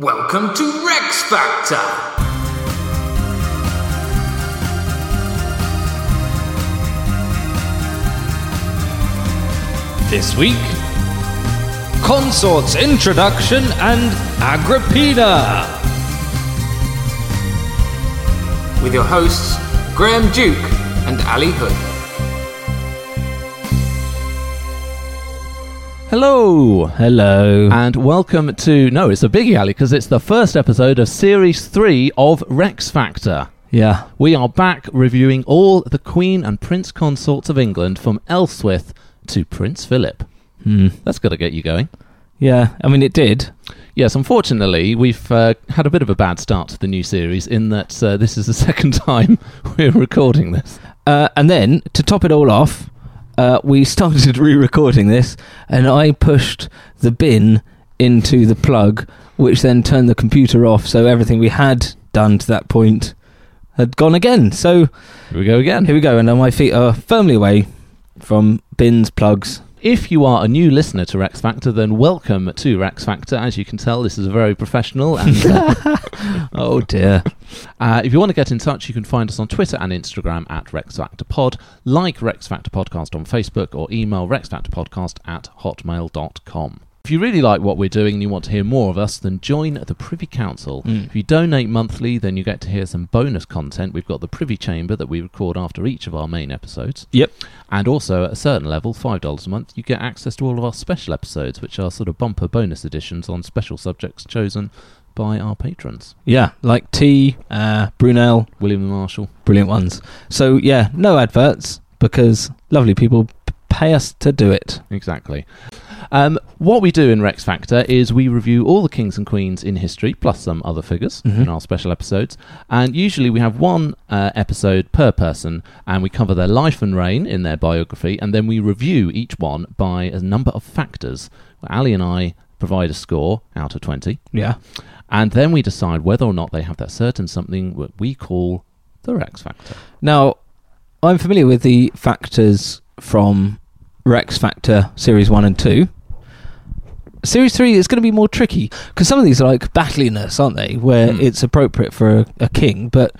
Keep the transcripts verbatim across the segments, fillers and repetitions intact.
Welcome to Rex Factor! This week, Consort's Introduction and Agrippina! With your hosts, Graham Duke and Ali Hood. Hello, hello, and welcome to, no, it's a biggie, Ali, because it's the first episode of Series three of Rex Factor. Yeah. We are back reviewing all the Queen and Prince Consorts of England from Ealhswith to Prince Philip. Hmm. That's got to get you going. Yeah, I mean, it did. Yes, unfortunately, we've uh, had a bit of a bad start to the new series in that uh, this is the second time we're recording this. Uh, and then, to top it all off, Uh, we started re-recording this, and I pushed the bin into the plug, which then turned the computer off, so everything we had done to that point had gone again. So here we go again. Here we go, and now my feet are firmly away from bins, plugs. If you are a new listener to Rex Factor, then welcome to Rex Factor. As you can tell, this is very professional. And, uh, oh dear. Uh, if you want to get in touch, you can find us on Twitter and Instagram at Rex Factor Pod, like Rex Factor Podcast on Facebook, or email rexfactorpodcast at hotmail dot com. If you really like what we're doing and you want to hear more of us, then join the Privy Council. Mm. If you donate monthly, then you get to hear some bonus content. We've got the Privy Chamber that we record after each of our main episodes. Yep. And also, at a certain level, five dollars a month, you get access to all of our special episodes, which are sort of bumper bonus editions on special subjects chosen by our patrons. Yeah, like T, uh, Brunel, William Marshall. Brilliant ones. So, yeah, no adverts, because lovely people pay us to do it. Exactly. Um, what we do in Rex Factor is we review all the kings and queens in history, plus some other figures mm-hmm. in our special episodes. And usually we have one uh, episode per person, and we cover their life and reign in their biography, and then we review each one by a number of factors. Ali and I provide a score out of twenty. Yeah. And then we decide whether or not they have that certain something that we call the Rex Factor. Now, I'm familiar with the factors from Rex Factor Series one and two. Series three is going to be more tricky, because some of these are like battliness, aren't they, where mm. it's appropriate for a, a king, but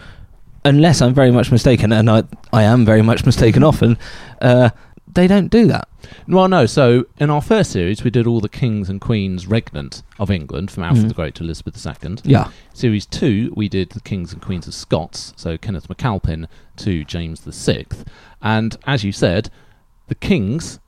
unless I'm very much mistaken, and I, I am very much mistaken often, uh, they don't do that. Well, no, so in our first series, we did all the kings and queens regnant of England, from Alfred mm. the Great to Elizabeth the Second. Yeah. Series two, we did the kings and queens of Scots, so Kenneth MacAlpin to James the Sixth, and as you said, the kings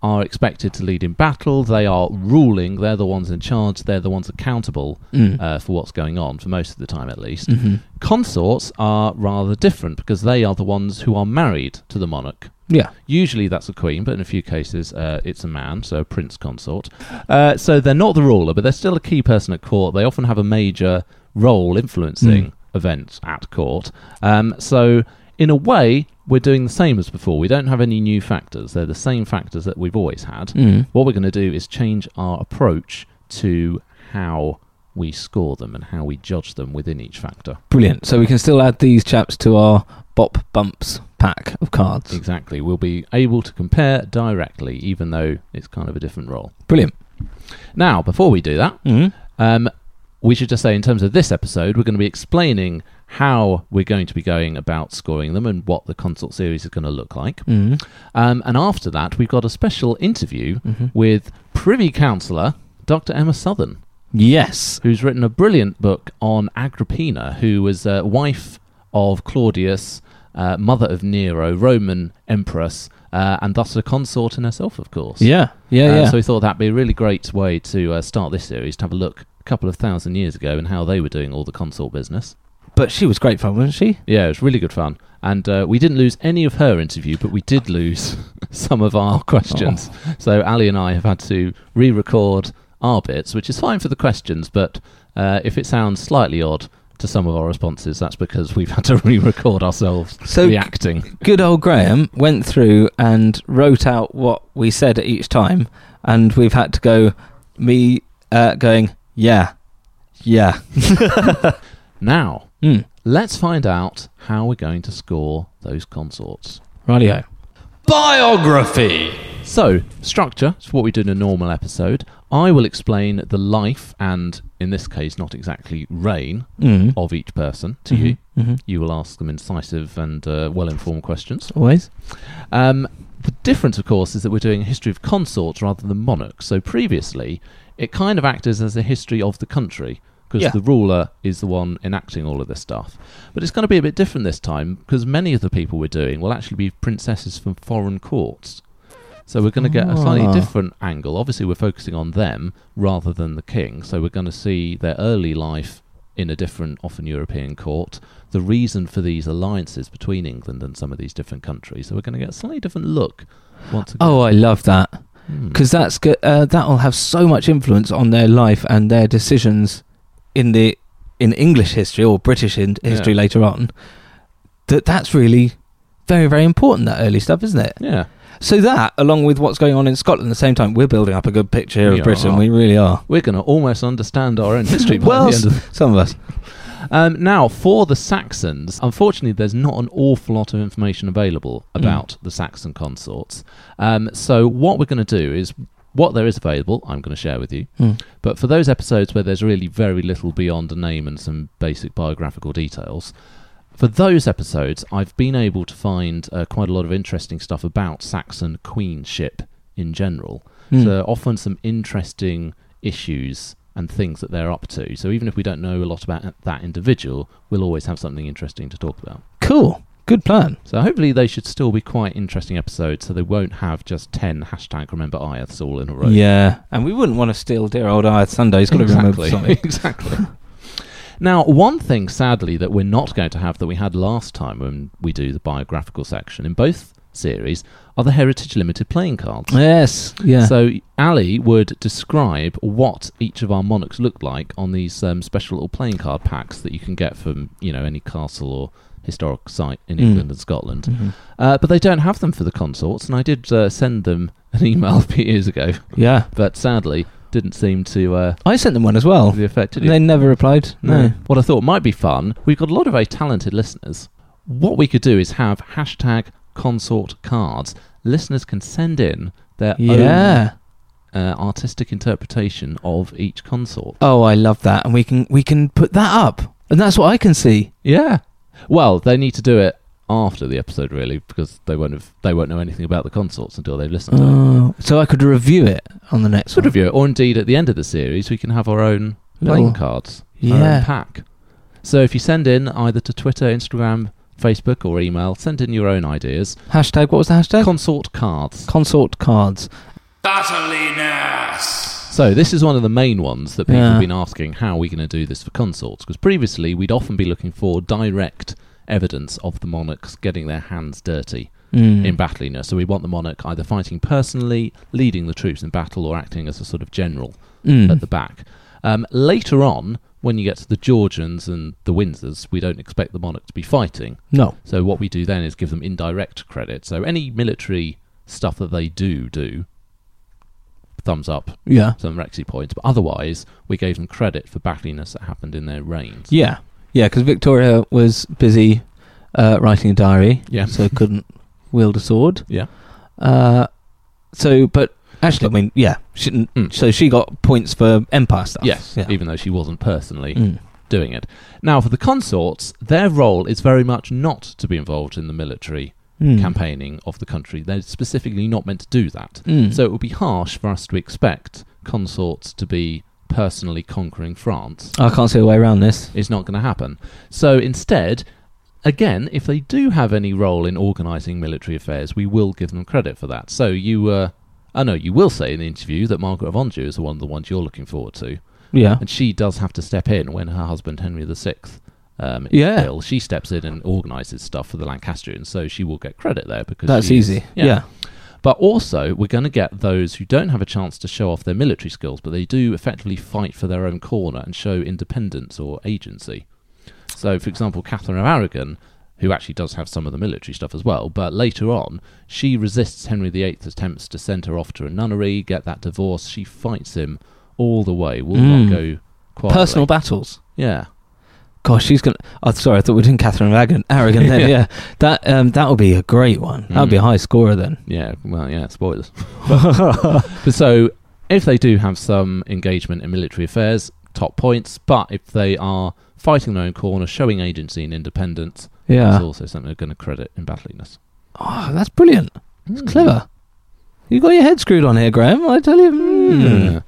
are expected to lead in battle. They are ruling. They're the ones in charge. They're the ones accountable mm. uh, for what's going on, for most of the time at least. Mm-hmm. Consorts are rather different, because they are the ones who are married to the monarch. Yeah. Usually that's a queen, but in a few cases uh, it's a man, so a prince consort. Uh, so they're not the ruler, but they're still a key person at court. They often have a major role influencing mm. events at court. Um, so in a way, we're doing the same as before. We don't have any new factors. They're the same factors that we've always had. Mm. What we're going to do is change our approach to how we score them and how we judge them within each factor. Brilliant. So we can still add these chaps to our Bop Bumps pack of cards. Exactly. We'll be able to compare directly, even though it's kind of a different role. Brilliant. Now, before we do that, mm-hmm. um, we should just say, in terms of this episode, we're going to be explaining how we're going to be going about scoring them and what the consort series is going to look like. Mm. Um, and after that, we've got a special interview mm-hmm. with Privy Councillor Doctor Emma Southon. Yes. Who's written a brilliant book on Agrippina, who was uh, wife of Claudius, uh, mother of Nero, Roman empress, uh, and thus a consort in herself, of course. Yeah, yeah, uh, yeah. So we thought that'd be a really great way to uh, start this series, to have a look a couple of thousand years ago and how they were doing all the consort business. But she was great fun, wasn't she? Yeah, it was really good fun. And uh, we didn't lose any of her interview, but we did lose some of our questions. Oh. So Ali and I have had to re-record our bits, which is fine for the questions, but uh, if it sounds slightly odd to some of our responses, that's because we've had to re-record ourselves so reacting. Good old Graham went through and wrote out what we said at each time, and we've had to go, me uh, going, yeah, yeah. Now, Mm. let's find out how we're going to score those consorts. Rightio. Biography! So, structure, it's what we do in a normal episode. I will explain the life and, in this case, not exactly reign mm. of each person to mm-hmm. you. Mm-hmm. You will ask them incisive and uh, well-informed questions. Always. Um, the difference, of course, is that we're doing a history of consorts rather than monarchs. So previously, it kind of acted as a history of the country, because yeah. the ruler is the one enacting all of this stuff. But it's going to be a bit different this time, because many of the people we're doing will actually be princesses from foreign courts. So we're going to get a slightly different angle. Obviously, we're focusing on them rather than the king. So we're going to see their early life in a different, often European court, the reason for these alliances between England and some of these different countries. So we're going to get a slightly different look once again. Oh, I love that. Because mm. that's good. Uh, that'll have so much influence on their life and their decisions in the in English history or British in- history yeah. later on. That That's really very, very important, that early stuff, isn't it? Yeah. So that, along with what's going on in Scotland at the same time, we're building up a good picture we of Britain. Are. We really are. We're going to almost understand our own history by well, the end of the- some of us. Um, now, for the Saxons, unfortunately, there's not an awful lot of information available about mm. the Saxon consorts. Um, so what we're going to do is, what there is available, I'm going to share with you. Mm. But for those episodes where there's really very little beyond a name and some basic biographical details... For those episodes, I've been able to find uh, quite a lot of interesting stuff about Saxon queenship in general. Mm. So often some interesting issues and things that they're up to. So even if we don't know a lot about that individual, we'll always have something interesting to talk about. Cool. Good plan. So hopefully they should still be quite interesting episodes, so they won't have just ten hashtag remember Iaths all in a row. Yeah, and we wouldn't want to steal dear old Iath Sunday. He's got to remember something. Exactly. Now, one thing, sadly, that we're not going to have that we had last time when we do the biographical section in both series are the Heritage Limited playing cards. Yes, yeah. So Ali would describe what each of our monarchs looked like on these um, special little playing card packs that you can get from, you know, any castle or historic site in England mm. and Scotland. Mm-hmm. Uh, but they don't have them for the consorts, and I did uh, send them an email a few years ago. Yeah. But sadly... didn't seem to... Uh, I sent them one as well. The effect, did you? They never replied. No. no. What I thought might be fun, we've got a lot of very talented listeners. What we could do is have hashtag consort cards. Listeners can send in their yeah. own uh, artistic interpretation of each consort. Oh, I love that. And we can we can put that up. And that's what I can see. Yeah. Well, they need to do it after the episode, really, because they won't have, they won't know anything about the consorts until they've listened oh, to it. So I could review it on the next could one. Review it, or indeed at the end of the series, we can have our own playing oh, cards, yeah. our own pack. So if you send in either to Twitter, Instagram, Facebook, or email, send in your own ideas. Hashtag, what was the hashtag? Consort cards. Consort cards. Battliness! So this is one of the main ones that people yeah. have been asking, how are we going to do this for consorts? Because previously we'd often be looking for direct evidence of the monarchs getting their hands dirty mm. in battliness. So we want the monarch either fighting personally, leading the troops in battle, or acting as a sort of general mm. at the back. Um, later on, when you get to the Georgians and the Windsors, we don't expect the monarch to be fighting. No. So what we do then is give them indirect credit. So any military stuff that they do do, thumbs up, yeah. some Rexy points. But otherwise, we gave them credit for battliness that happened in their reigns. Yeah. Yeah, because Victoria was busy uh, writing a diary, yeah. so couldn't wield a sword. Yeah. Uh, so, but actually, I mean, yeah, she didn't, mm. so she got points for empire stuff. Yes, yeah. even though she wasn't personally mm. doing it. Now, for the consorts, their role is very much not to be involved in the military mm. campaigning of the country. They're specifically not meant to do that. Mm. So it would be harsh for us to expect consorts to be personally conquering France. I can't see a way around this. It's not going to happen. So instead, again, if they do have any role in organising military affairs, we will give them credit for that. So you were... Uh, I know you will say in the interview that Margaret of Anjou is one of the ones you're looking forward to. Yeah. And she does have to step in when her husband, Henry the Sixth, um, is yeah. ill. She steps in and organises stuff for the Lancastrians, so she will get credit there because That's easy. Is, yeah. yeah. But also, we're going to get those who don't have a chance to show off their military skills, but they do effectively fight for their own corner and show independence or agency. So, for example, Catherine of Aragon, who actually does have some of the military stuff as well, but later on, she resists Henry the Eighth's attempts to send her off to a nunnery, get that divorce. She fights him all the way. Will mm. not go quietly. Personal battles. Yeah. Gosh, she's going to... Oh, sorry, I thought we were doing Catherine of Aragon then, yeah. yeah. That um, that would be a great one. That would mm. be a high scorer then. Yeah, well, yeah, spoilers. but, but so If they do have some engagement in military affairs, top points, but if they are fighting their own corner, showing agency and independence, yeah. that's also something they're going to credit in battliness. Oh, that's brilliant. That's mm. clever. You got your head screwed on here, Graham, I tell you. Mm. Yeah.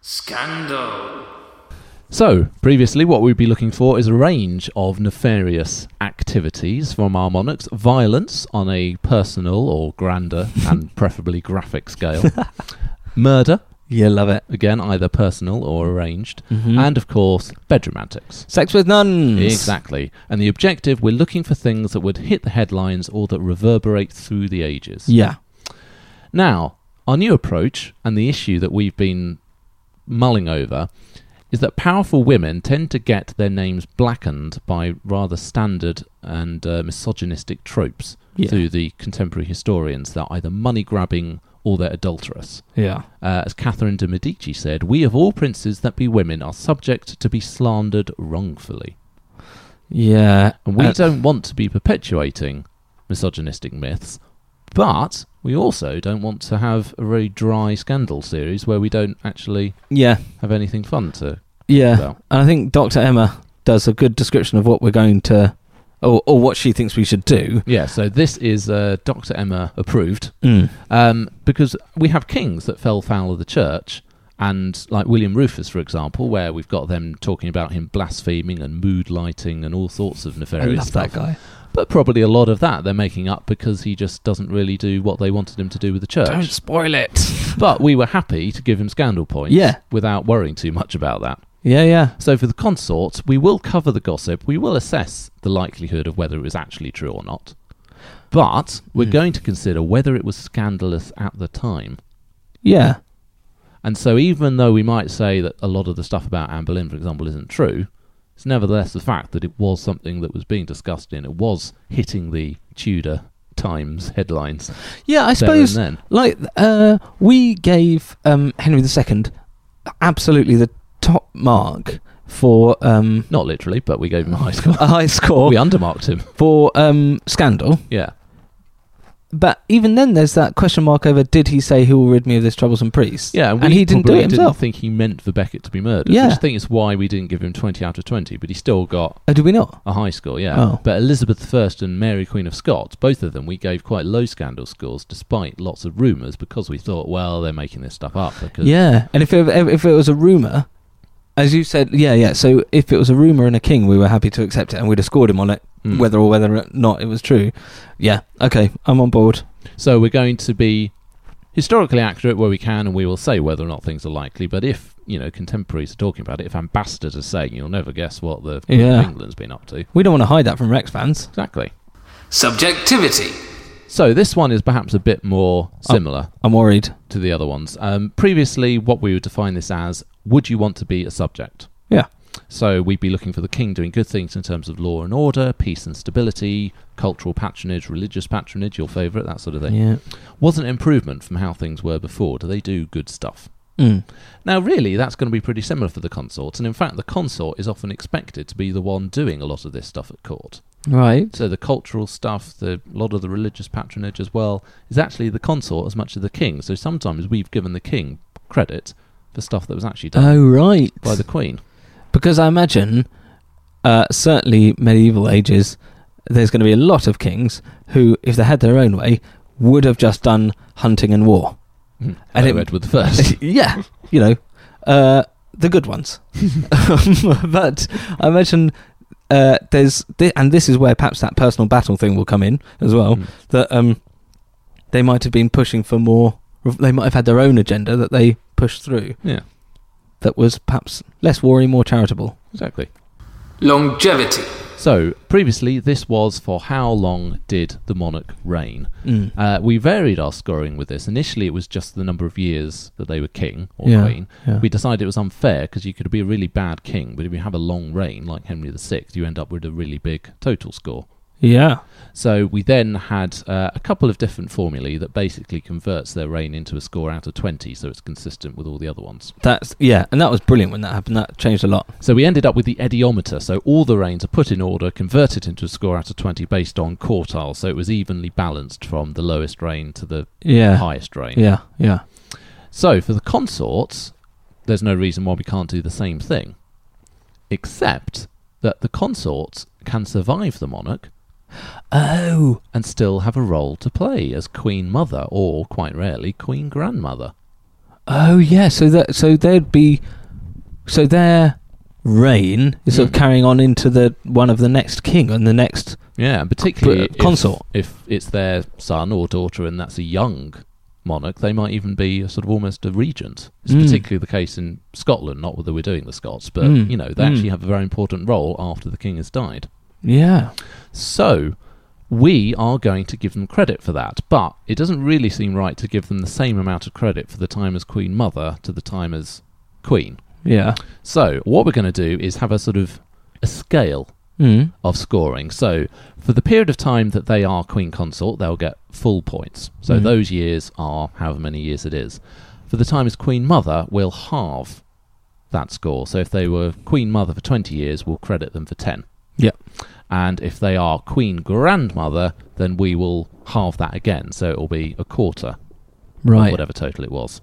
Scandal. So, previously, what we'd be looking for is a range of nefarious activities from our monarchs. Violence on a personal or grander and preferably graphic scale. Murder. Yeah, love it. Again, either personal or arranged. Mm-hmm. And, of course, bedroom antics. Sex with nuns. Exactly. And the objective, we're looking for things that would hit the headlines or that reverberate through the ages. Yeah. Now, our new approach and the issue that we've been mulling over is that powerful women tend to get their names blackened by rather standard and uh, misogynistic tropes yeah. through the contemporary historians. They're either money-grabbing or they're adulterous. Yeah. Uh, as Catherine de Medici said, we of all princes that be women are subject to be slandered wrongfully. Yeah. And we uh, don't want to be perpetuating misogynistic myths, but we also don't want to have a very dry scandal series where we don't actually yeah. have anything fun to Yeah, well. And I think Doctor Emma does a good description of what we're going to, or, or what she thinks we should do. Yeah, so this is uh, Doctor Emma approved, mm. um, because we have kings that fell foul of the church, and like William Rufus, for example, where we've got them talking about him blaspheming and mood lighting and all sorts of nefarious stuff. I love stuff. That guy. But probably a lot of that they're making up because he just doesn't really do what they wanted him to do with the church. Don't spoil it! But we were happy to give him scandal points yeah. without worrying too much about that. Yeah, yeah. So for the consort, we will cover the gossip. We will assess the likelihood of whether it was actually true or not. But we're mm. going to consider whether it was scandalous at the time. Yeah. And so even though we might say that a lot of the stuff about Anne Boleyn, for example, isn't true, it's nevertheless the fact that it was something that was being discussed in. It was hitting the Tudor Times headlines. Yeah, I suppose, then. like, uh, we gave um, Henry the Second absolutely the top mark for... Um, Not literally, but we gave him a high score. A high score. We undermarked him. For um, scandal. Yeah. But even then, there's that question mark over, did he say, who will rid me of this troublesome priest? Yeah, and, and he didn't do it himself. I didn't think he meant for Becket to be murdered, yeah. which I think is why we didn't give him twenty out of twenty, but he still got oh, did we not? a high score, yeah. Oh. But Elizabeth the First and Mary Queen of Scots, both of them, we gave quite low scandal scores, despite lots of rumours, because we thought, well, they're making this stuff up. Because yeah, and if it, if it was a rumour, as you said, yeah, yeah, so if it was a rumour and a king, we were happy to accept it, and we'd have scored him on it. Mm. Whether or whether or not it was true. Yeah, okay, I'm on board. So we're going to be historically accurate where we can, and we will say whether or not things are likely. But if, you know, contemporaries are talking about it, if ambassadors are saying, you'll never guess what the yeah. England's been up to. We don't want to hide that from Rex fans. Exactly. Subjectivity. So this one is perhaps a bit more similar. I'm worried. To the other ones. Um, previously, what we would define this as, would you want to be a subject? Yeah. So we'd be looking for the king doing good things in terms of law and order, peace and stability, cultural patronage, religious patronage, your favourite, that sort of thing. Yeah. Was an improvement from how things were before. Do they do good stuff? Mm. Now, really, that's going to be pretty similar for the consort. And in fact, the consort is often expected to be the one doing a lot of this stuff at court. Right. So the cultural stuff, the a lot of the religious patronage as well, is actually the consort as much as the king. So sometimes we've given the king credit for stuff that was actually done oh, right. by the queen. Because I imagine, uh, certainly medieval ages, there's going to be a lot of kings who, if they had their own way, would have just done hunting and war. Mm. And it, Edward the First. Yeah, you know, uh, the good ones. But I imagine uh, there's, th- and this is where perhaps that personal battle thing will come in as well, mm. that um, they might have been pushing for more, they might have had their own agenda that they pushed through. Yeah. That was perhaps less warring, more charitable. Exactly. Longevity. So, previously, this was for how long did the monarch reign? Mm. Uh, we varied our scoring with this. Initially, it was just the number of years that they were king or yeah, queen. Yeah. We decided it was unfair because you could be a really bad king, but if you have a long reign, like Henry the Sixth, you end up with a really big total score. Yeah. So we then had uh, a couple of different formulae that basically converts their reign into a score out of twenty, so it's consistent with all the other ones. That's yeah, and that was brilliant when that happened. That changed a lot. So we ended up with the ediometer. So all the reigns are put in order, converted into a score out of twenty based on quartile. So it was evenly balanced from the lowest reign to the yeah. highest reign. Yeah, yeah. So for the consorts, there's no reason why we can't do the same thing, except that the consorts can survive the monarch, oh, and still have a role to play as queen mother or, quite rarely, queen grandmother. Oh yeah, so that so they'd be, so their reign is sort mm. of carrying on into the one of the next king and the next yeah, and particularly c- consort. If, if it's their son or daughter, and that's a young monarch, they might even be a sort of almost a regent. It's mm. particularly the case in Scotland, not that we're doing the Scots, but mm. you know they mm. actually have a very important role after the king has died. Yeah. So we are going to give them credit for that, but it doesn't really seem right to give them the same amount of credit for the time as Queen Mother to the time as Queen. Yeah. So what we're going to do is have a sort of a scale mm. of scoring. So for the period of time that they are Queen Consort, they'll get full points. So mm. those years are however many years it is. For the time as Queen Mother, we'll halve that score. So if they were Queen Mother for twenty years, we'll credit them for ten. Yeah. And if they are Queen Grandmother, then we will halve that again. So it will be a quarter, right? Or whatever total it was.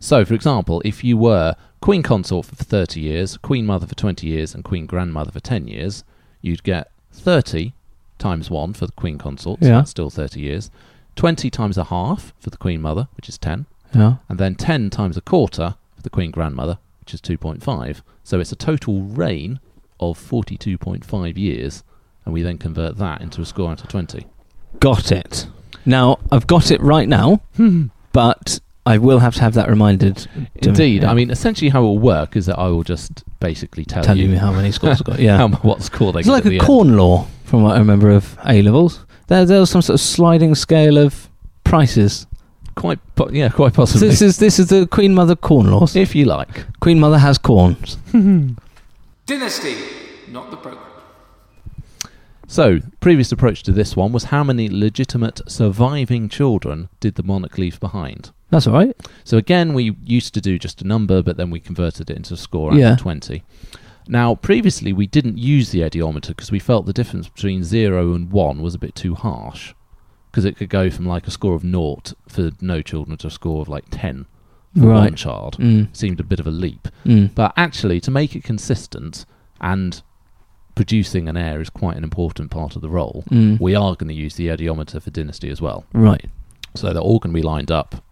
So, for example, if you were Queen Consort for thirty years, Queen Mother for twenty years, and Queen Grandmother for ten years, you'd get thirty times one for the Queen Consort, so yeah. that's still thirty years, twenty times a half for the Queen Mother, which is ten, yeah. and then ten times a quarter for the Queen Grandmother, which is two point five. So it's a total reign of forty-two point five years, and we then convert that into a score out of twenty. Got it. Now, I've got it right now, but I will have to have that reminded. Indeed. Me, yeah. I mean, essentially how it will work is that I will just basically tell, tell you... you how many scores I've got, yeah. how, what score they it's get like at the It's like a corn end. Law, from what I remember of A-levels. There, there was some sort of sliding scale of prices. Quite, po- yeah, quite possibly. So this is this is the Queen Mother corn laws. If you like. Queen Mother has corns. Dynasty, not the program. So, previous approach to this one was how many legitimate surviving children did the monarch leave behind? That's all right. So again, we used to do just a number, but then we converted it into a score out yeah. of twenty. Now, previously we didn't use the ediometer because we felt the difference between zero and one was a bit too harsh, because it could go from like a score of naught for no children to a score of like ten. Right. One child mm. seemed a bit of a leap, mm. but actually to make it consistent and producing an heir is quite an important part of the role. Mm. We are going to use the ediometer for dynasty as well, right? So they're all going to be lined up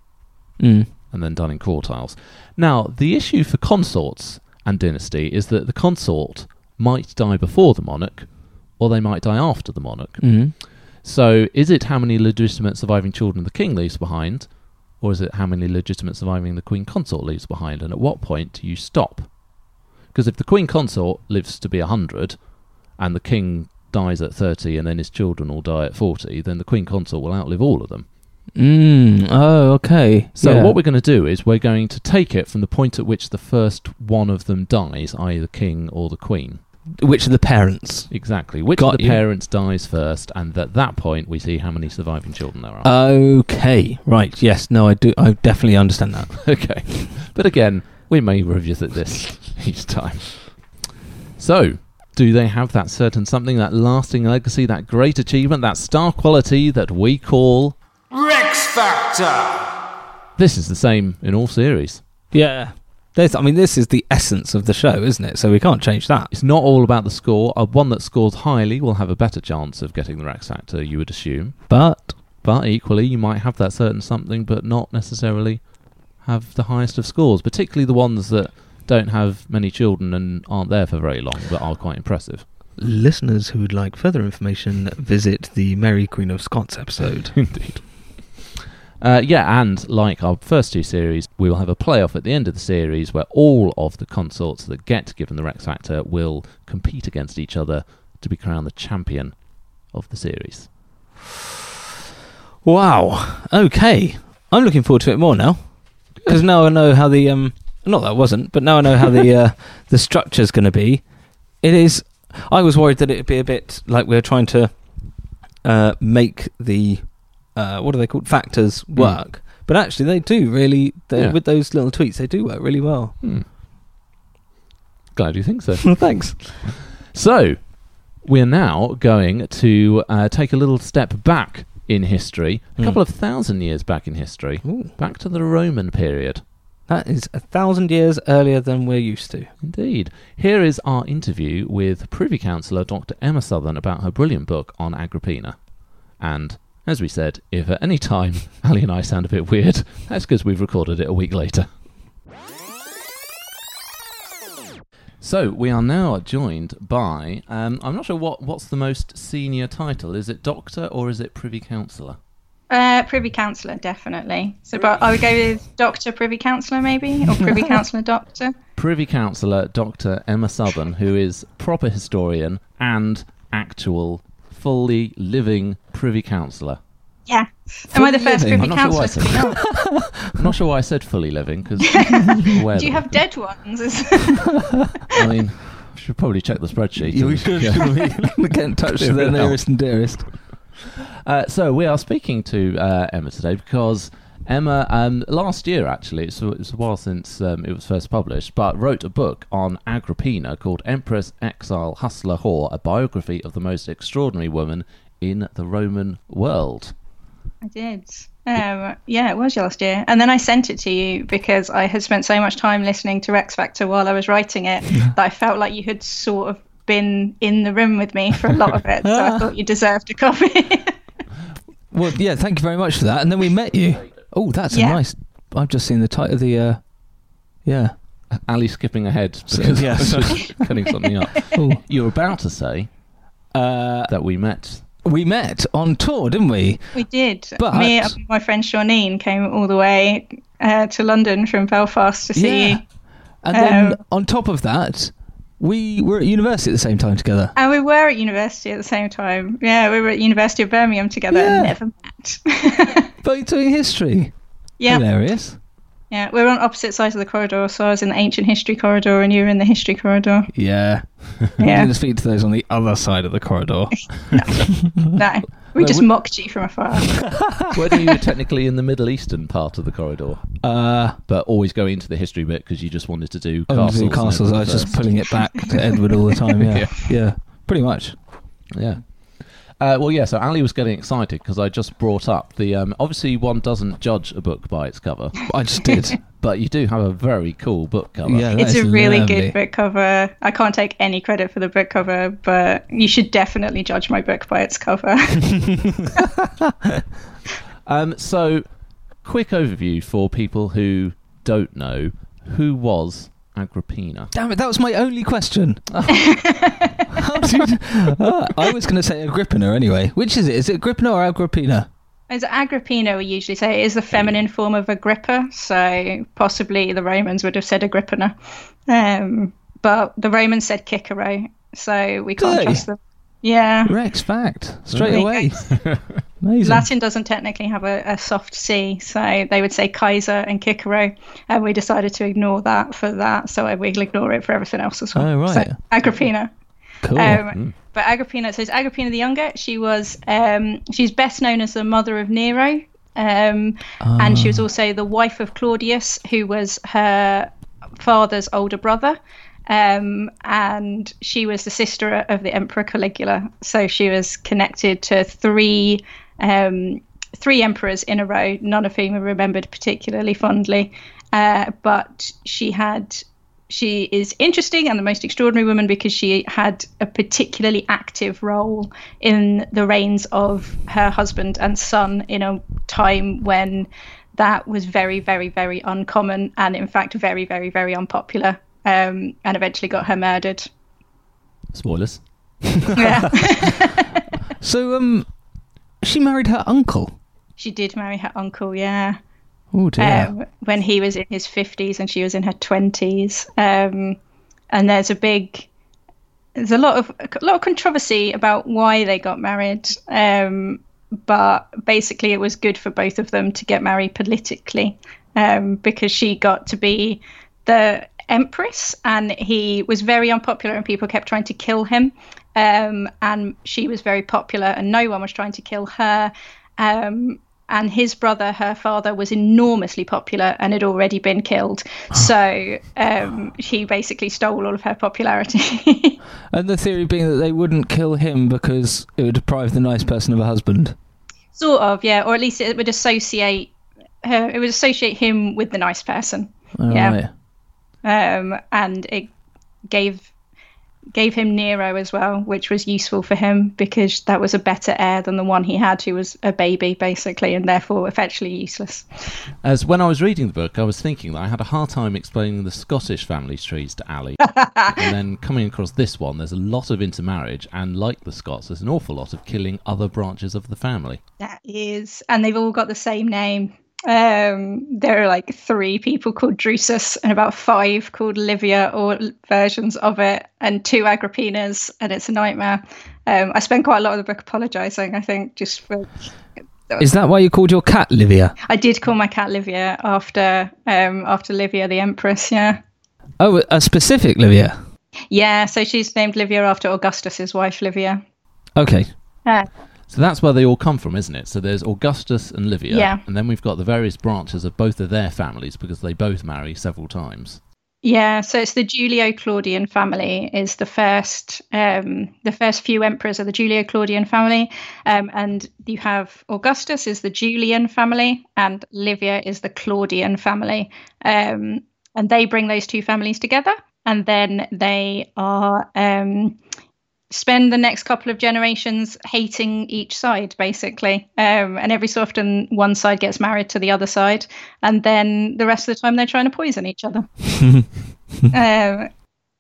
mm. and then done in quartiles. Now the issue for consorts and dynasty is that the consort might die before the monarch, or they might die after the monarch. Mm. So is it how many legitimate surviving children the king leaves behind? Or is it how many legitimate surviving the Queen Consort leaves behind? And at what point do you stop? Because if the Queen Consort lives to be one hundred and the king dies at thirty and then his children all die at forty, then the Queen Consort will outlive all of them. Mm. Oh, okay. So yeah. what we're going to do is we're going to take it from the point at which the first one of them dies, that is the king or the queen. Which of the parents? Exactly. Which Got of the you. parents dies first, and at that point we see how many surviving children there are. Okay. Right. Yes. No, I do. I definitely understand that. Okay. But again, we may revisit this each time. So, do they have that certain something, that lasting legacy, that great achievement, that star quality that we call... Rex Factor! This is the same in all series. Yeah. There's, I mean, this is the essence of the show, isn't it? So we can't change that. It's not all about the score. Uh, one that scores highly will have a better chance of getting the Rex Factor, you would assume. But but equally, you might have that certain something, but not necessarily have the highest of scores, particularly the ones that don't have many children and aren't there for very long, but are quite impressive. Listeners who would like further information, visit the Mary Queen of Scots episode. Indeed. Uh, yeah, and like our first two series, we will have a playoff at the end of the series where all of the consorts that get given the Rex Factor will compete against each other to be crowned the champion of the series. Wow. Okay. I'm looking forward to it more now, because now I know how the... Um, not that I wasn't, but now I know how the uh, the structure's going to be. It is... I was worried that it would be a bit like we're trying to uh, make the... Uh, what are they called? Factors work. Mm. But actually they do really, yeah. with those little tweets, they do work really well. Mm. Glad you think so. Thanks. So, we're now going to uh, take a little step back in history, a couple mm. of thousand years back in history, Ooh. back to the Roman period. That is a thousand years earlier than we're used to. Indeed. Here is our interview with Privy Councillor Doctor Emma Southon about her brilliant book on Agrippina. And, as we said, if at any time Ali and I sound a bit weird, that's because we've recorded it a week later. So, we are now joined by, um, I'm not sure what, what's the most senior title. Is it Doctor or is it Privy Councillor? Uh, Privy Councillor, definitely. So, but I would go with Doctor Privy Councillor, maybe, or Privy Councillor Doctor. Privy Councillor Doctor Emma Southon, who is proper historian and actual, fully living Privy Councillor. Yeah. Am I the first living? Privy Councillor to be on? I'm not sure why I said fully living, because... Do you have dead ones? I mean, I should probably check the spreadsheet. Yeah, we should. We get in touch with their nearest and dearest. Uh, so we are speaking to uh, Emma today because Emma, um, last year actually, it's, it's a while since um, it was first published, but wrote a book on Agrippina called Empress, Exile, Hustler, Whore, a biography of the most extraordinary woman in the Roman world. I did. Um, yeah, it was last year. And then I sent it to you because I had spent so much time listening to Rex Factor while I was writing it that I felt like you had sort of been in the room with me for a lot of it, so I thought you deserved a copy. Well, yeah, thank you very much for that. And then we met you. Oh, that's yeah. a nice... I've just seen the title of the... Uh, yeah. Ali skipping ahead because yeah, so. cutting something up. Ooh. You were about to say uh, that we met... We met on tour, didn't we? We did. But... Me and my friend Shauneen came all the way uh, to London from Belfast to see yeah. you. And um, then on top of that... We were at university at the same time together. And we were at university at the same time. Yeah, we were at University of Birmingham together yeah. and never met. Both doing history. Yeah. Hilarious. Yeah, we were on opposite sides of the corridor, so I was in the ancient history corridor and you were in the history corridor. Yeah. yeah. We didn't speak to those on the other side of the corridor. no. no. We no, just we... mocked you from afar. Whether you were technically in the Middle Eastern part of the corridor, uh, but always going into the history bit because you just wanted to do castles. Do castles. I was first. just pulling it back to Edward all the time. Yeah, yeah. yeah. Pretty much. Yeah. Uh, well, yeah. So Ali was getting excited because I just brought up the. Um, obviously, one doesn't judge a book by its cover. I just did. But you do have a very cool book cover. Yeah, it's a really lovely. good book cover. I can't take any credit for the book cover, but you should definitely judge my book by its cover. um, so, quick overview for people who don't know, who was Agrippina? Damn it, that was my only question. Oh. How did, uh, I was going to say Agrippina anyway. Which is it? Is it Agrippina or Agrippina? As Agrippina, we usually say, it is the feminine form of Agrippa, so possibly the Romans would have said Agrippina. Um, but the Romans said Cicero, so we can't trust them. Yeah. Rex fact, straight right. away. Amazing. Latin doesn't technically have a, a soft C, so they would say Kaiser and Cicero, and we decided to ignore that for that, so we'll ignore it for everything else as well. Oh, right. So, Agrippina. Cool. Um, mm. But Agrippina, so it's Agrippina the Younger. She was, um, she's best known as the mother of Nero, um, uh. and she was also the wife of Claudius, who was her father's older brother, um, and she was the sister of the Emperor Caligula. So she was connected to three, um, three emperors in a row, none of whom are remembered particularly fondly, uh, but she had. She is interesting and the most extraordinary woman because she had a particularly active role in the reigns of her husband and son in a time when that was very, very, very uncommon and, in fact, very, very, very unpopular, um, and eventually got her murdered. Spoilers. Yeah. So um, she married her uncle. She did marry her uncle, yeah. Oh dear. Um, when he was in his fifties and she was in her twenties, um, and there's a big, there's a lot of a lot of controversy about why they got married. Um, but basically, it was good for both of them to get married politically, um, because she got to be the empress, and he was very unpopular, and people kept trying to kill him. Um, and she was very popular, and no one was trying to kill her. Um, And his brother, her father, was enormously popular and had already been killed. So um, she basically stole all of her popularity. And the theory being that they wouldn't kill him because it would deprive the nice person of a husband. Sort of, yeah, or at least it would associate her. It would associate him with the nice person. Oh, yeah, right. um, and it gave gave him Nero as well, which was useful for him because that was a better heir than the one he had, who was a baby basically, and therefore effectively useless. As when I was reading the book, I was thinking that I had a hard time explaining the Scottish family trees to Ali, and then coming across this one, there's a lot of intermarriage, and like the Scots, there's an awful lot of killing other branches of the family. That is, and they've all got the same name. Um, there are like three people called Drusus and about five called Livia or versions of it, and two Agrippinas, and it's a nightmare. Um, I spent quite a lot of the book apologising, I think, just for... Is that why you called your cat Livia? I did call my cat Livia after um, after Livia the Empress, yeah. Oh, a specific Livia? Yeah, so she's named Livia after Augustus's wife, Livia. Okay. Yeah. So that's where they all come from, isn't it? So there's Augustus and Livia, yeah. And then we've got the various branches of both of their families because they both marry several times. Yeah, so it's the Julio-Claudian family is the first, um, the first few emperors are the Julio-Claudian family, um, and you have Augustus is the Julian family, and Livia is the Claudian family, um, and they bring those two families together, and then they are. Um, spend the next couple of generations hating each side basically, um, and every so often one side gets married to the other side, and then the rest of the time they're trying to poison each other. um,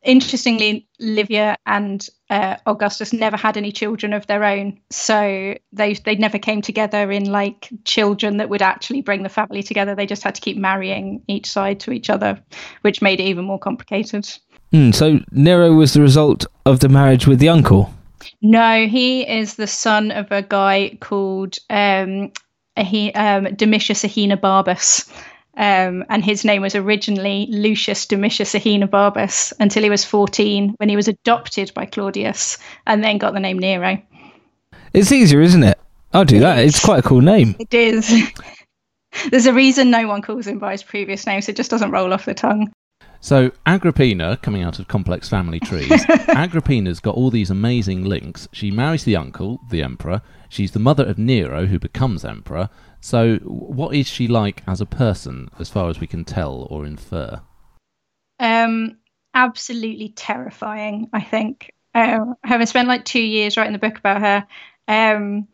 interestingly, Livia and uh, Augustus never had any children of their own, so they they never came together in like children that would actually bring the family together. They just had to keep marrying each side to each other, which made it even more complicated. Mm, so Nero was the result of the marriage with the uncle? No, he is the son of a guy called um, he, um, Domitius Ahenobarbus, um, and his name was originally Lucius Domitius Ahenobarbus until he was fourteen, when he was adopted by Claudius and then got the name Nero. It's easier, isn't it? I'll do that. It's quite a cool name. It is. There's a reason no one calls him by his previous name, so it just doesn't roll off the tongue. So Agrippina, coming out of complex family trees, Agrippina's got all these amazing links. She marries the uncle, the emperor. She's the mother of Nero, who becomes emperor. So what is she like as a person, as far as we can tell or infer? Um, absolutely terrifying, I think. Um, having spent like two years writing the book about her, um,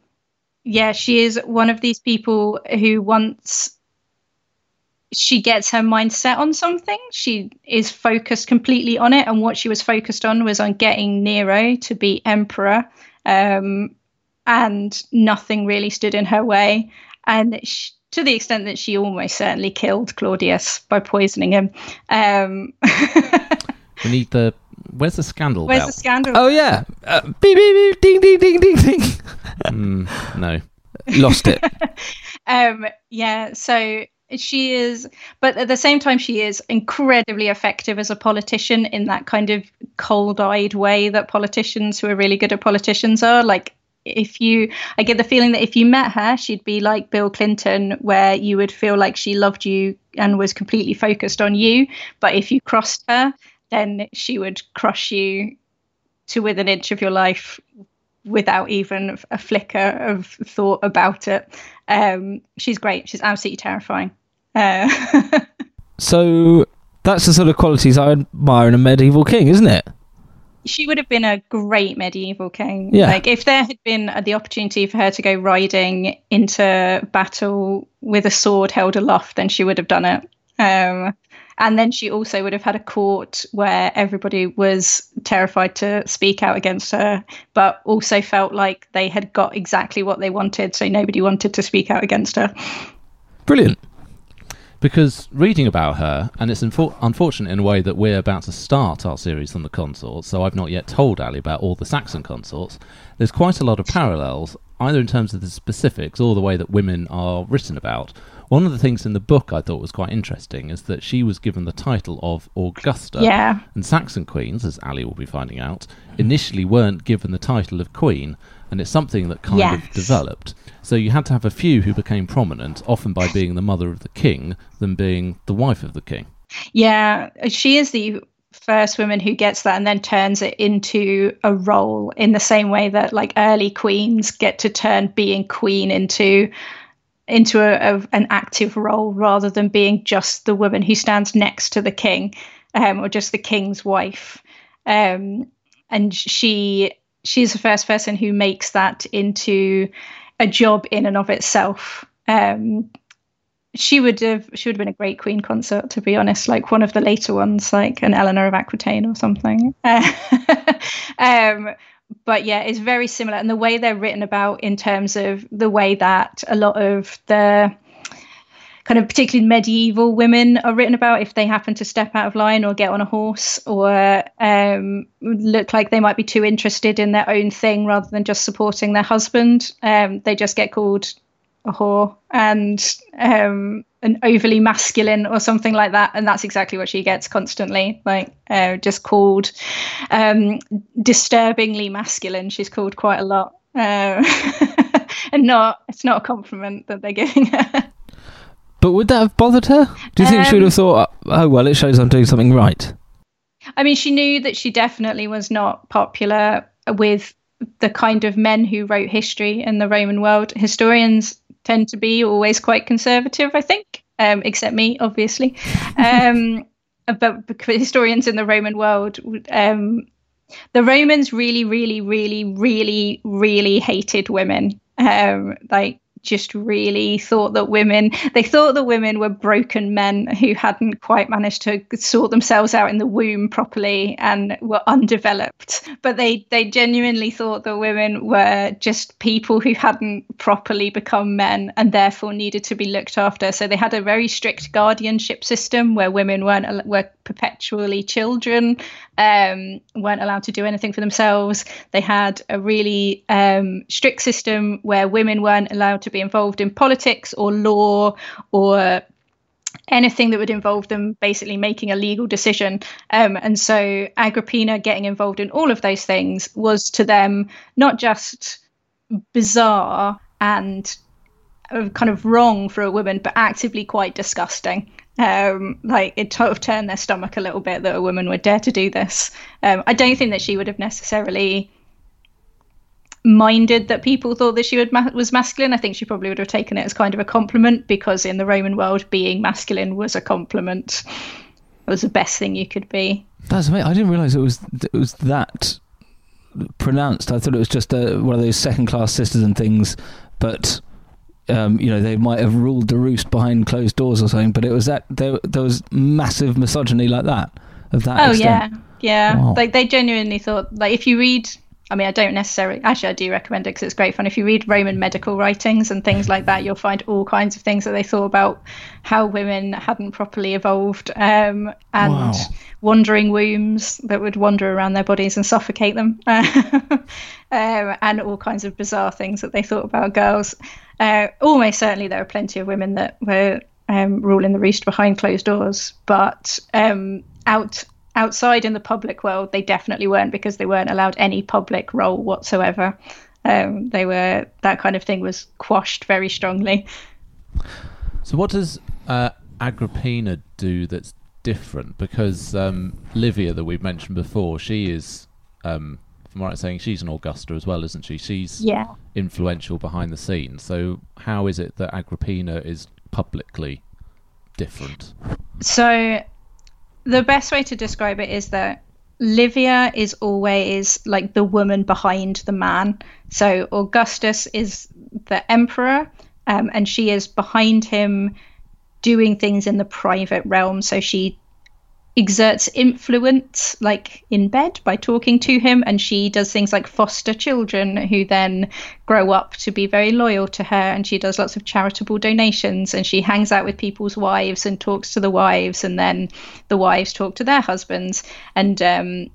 yeah, she is one of these people who once... she gets her mind set on something, she is focused completely on it, and what she was focused on was on getting Nero to be emperor, um, and nothing really stood in her way, and she, to the extent that she almost certainly killed Claudius by poisoning him. Um, we need the... Where's the scandal Where's bell? the scandal Oh, yeah. Uh, beep, beep, beep, ding, ding, ding, ding, ding. mm, no. Lost it. um, yeah, so... She is, but at the same time, she is incredibly effective as a politician in that kind of cold-eyed way that politicians who are really good at politicians are. Like, if you, I get the feeling that if you met her, she'd be like Bill Clinton, where you would feel like she loved you and was completely focused on you. But if you crossed her, then she would crush you to within an inch of your life without even a flicker of thought about it. Um, she's great. She's absolutely terrifying. Uh, so that's the sort of qualities I admire in a medieval king, isn't it? She would have been a great medieval king. Yeah. Like if there had been the opportunity for her to go riding into battle with a sword held aloft, then she would have done it. Um, and then she also would have had a court where everybody was terrified to speak out against her, but also felt like they had got exactly what they wanted, so nobody wanted to speak out against her. Brilliant. Because reading about her, and it's infor- unfortunate in a way that we're about to start our series on the consorts, so I've not yet told Ali about all the Saxon consorts, there's quite a lot of parallels, either in terms of the specifics or the way that women are written about. One of the things in the book I thought was quite interesting is that she was given the title of Augusta, yeah. And Saxon queens, as Ali will be finding out, initially weren't given the title of queen, and it's something that kind yes. of developed. So you had to have a few who became prominent, often by being the mother of the king than being the wife of the king. Yeah, she is the first woman who gets that and then turns it into a role, in the same way that like early queens get to turn being queen into into a, a, an active role, rather than being just the woman who stands next to the king, um, or just the king's wife. Um, and she she's the first person who makes that into a job in and of itself. Um, she would have she would have been a great queen consort, to be honest, like one of the later ones, like an Eleanor of Aquitaine or something. Uh, um, but yeah, it's very similar. And the way they're written about, in terms of the way that a lot of the kind of particularly medieval women are written about, if they happen to step out of line or get on a horse, or um, look like they might be too interested in their own thing rather than just supporting their husband, um, they just get called a whore and um, an overly masculine or something like that. And that's exactly what she gets constantly, like uh, just called um, disturbingly masculine. She's called quite a lot, uh, and not it's not a compliment that they're giving her. But would that have bothered her? Do you think um, she would have thought, oh, well, it shows I'm doing something right? I mean, she knew that she definitely was not popular with the kind of men who wrote history in the Roman world. Historians tend to be always quite conservative, I think, um, except me, obviously. Um, but historians in the Roman world, um, the Romans really, really, really, really, really hated women. Um, like, just really thought that women they thought that women were broken men who hadn't quite managed to sort themselves out in the womb properly and were undeveloped, but they they genuinely thought that women were just people who hadn't properly become men and therefore needed to be looked after. So they had a very strict guardianship system where women weren't were perpetually children, um weren't allowed to do anything for themselves. They had a really um strict system where women weren't allowed to be involved in politics or law or anything that would involve them basically making a legal decision. Um, and so Agrippina getting involved in all of those things was to them not just bizarre and kind of wrong for a woman, but actively quite disgusting. Um, like it sort of turned their stomach a little bit that a woman would dare to do this. Um, I don't think that she would have necessarily minded that people thought that she would ma- was masculine. I think she probably would have taken it as kind of a compliment, because in the Roman world, being masculine was a compliment. It was the best thing you could be. That's amazing. I didn't realise it was it was that pronounced. I thought it was just a, one of those second class sisters and things, but um, you know, they might have ruled the roost behind closed doors or something. But it was that there there was massive misogyny like that of that. Oh extent. yeah, yeah. Wow. Like they genuinely thought, like if you read. I mean, I don't necessarily, actually, I do recommend it because it's great fun. If you read Roman medical writings and things like that, you'll find all kinds of things that they thought about how women hadn't properly evolved, um, and wow. wandering wombs that would wander around their bodies and suffocate them, um, and all kinds of bizarre things that they thought about girls. Uh, almost certainly there are plenty of women that were um, ruling the roost behind closed doors, but um, out Outside in the public world, they definitely weren't, because they weren't allowed any public role whatsoever. Um, they were that kind of thing was quashed very strongly. So what does uh, Agrippina do that's different? Because um, Livia, that we've mentioned before, she is, um, if I'm right saying, she's an Augusta as well, isn't she? She's yeah. influential behind the scenes. So how is it that Agrippina is publicly different? So the best way to describe it is that Livia is always like the woman behind the man. So Augustus is the emperor, um, and she is behind him doing things in the private realm. So she exerts influence, like in bed, by talking to him, and she does things like foster children who then grow up to be very loyal to her, and she does lots of charitable donations, and she hangs out with people's wives and talks to the wives, and then the wives talk to their husbands, and um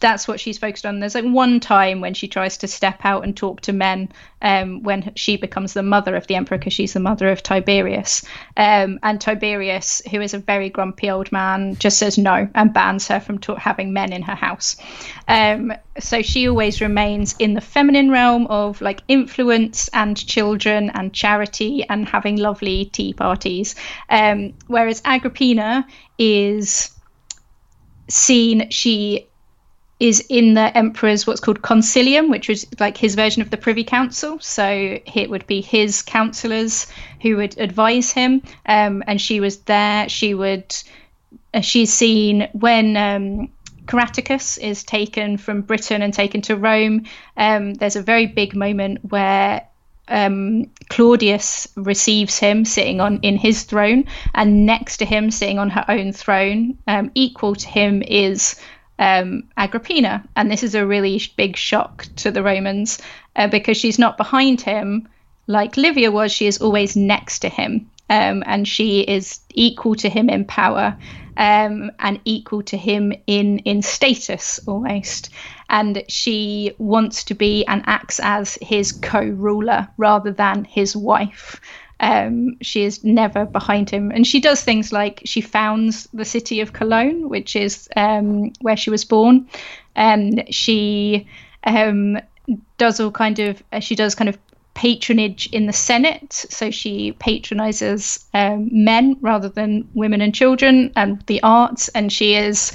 that's what she's focused on. There's like one time when she tries to step out and talk to men, um, when she becomes the mother of the emperor, because she's the mother of Tiberius. Um, and Tiberius, who is a very grumpy old man, just says no and bans her from ta- having men in her house. Um, so she always remains in the feminine realm of like influence and children and charity and having lovely tea parties. Um, whereas Agrippina is scene, she is in the emperor's what's called concilium, which is like his version of the Privy Council. So it would be his councillors who would advise him. Um, and she was there. She would, uh, she's seen when um, Caraticus is taken from Britain and taken to Rome. Um, there's a very big moment where Um, Claudius receives him sitting on in his throne, and next to him sitting on her own throne, um, equal to him, is um, Agrippina. And this is a really big shock to the Romans uh, because she's not behind him like Livia was. She is always next to him, um, and she is equal to him in power, um, and equal to him in, in status almost. And she wants to be and acts as his co-ruler rather than his wife. Um, she is never behind him. And she does things like she founds the city of Cologne, which is um, where she was born. And she um, does all kind of, she does kind of patronage in the Senate. So she patronizes um, men rather than women and children and the arts. And she is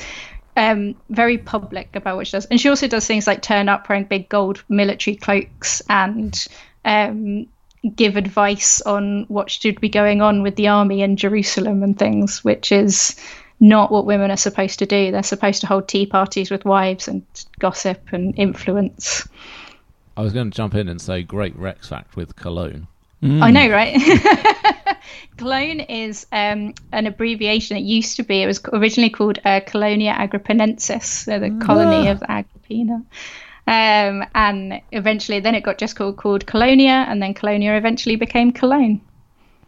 Um, very public about what she does. And she also does things like turn up wearing big gold military cloaks and um, give advice on what should be going on with the army in Jerusalem and things, which is not what women are supposed to do. They're supposed to hold tea parties with wives and gossip and influence. I was going to jump in and say great Rex Fact with Cologne. Mm. I know, right? Cologne is um, an abbreviation. It used to be, it was originally called uh, Colonia Agrippinensis, so the colony ah. of Agrippina. Um, and eventually, then it got just called, called Colonia, and then Colonia eventually became Cologne.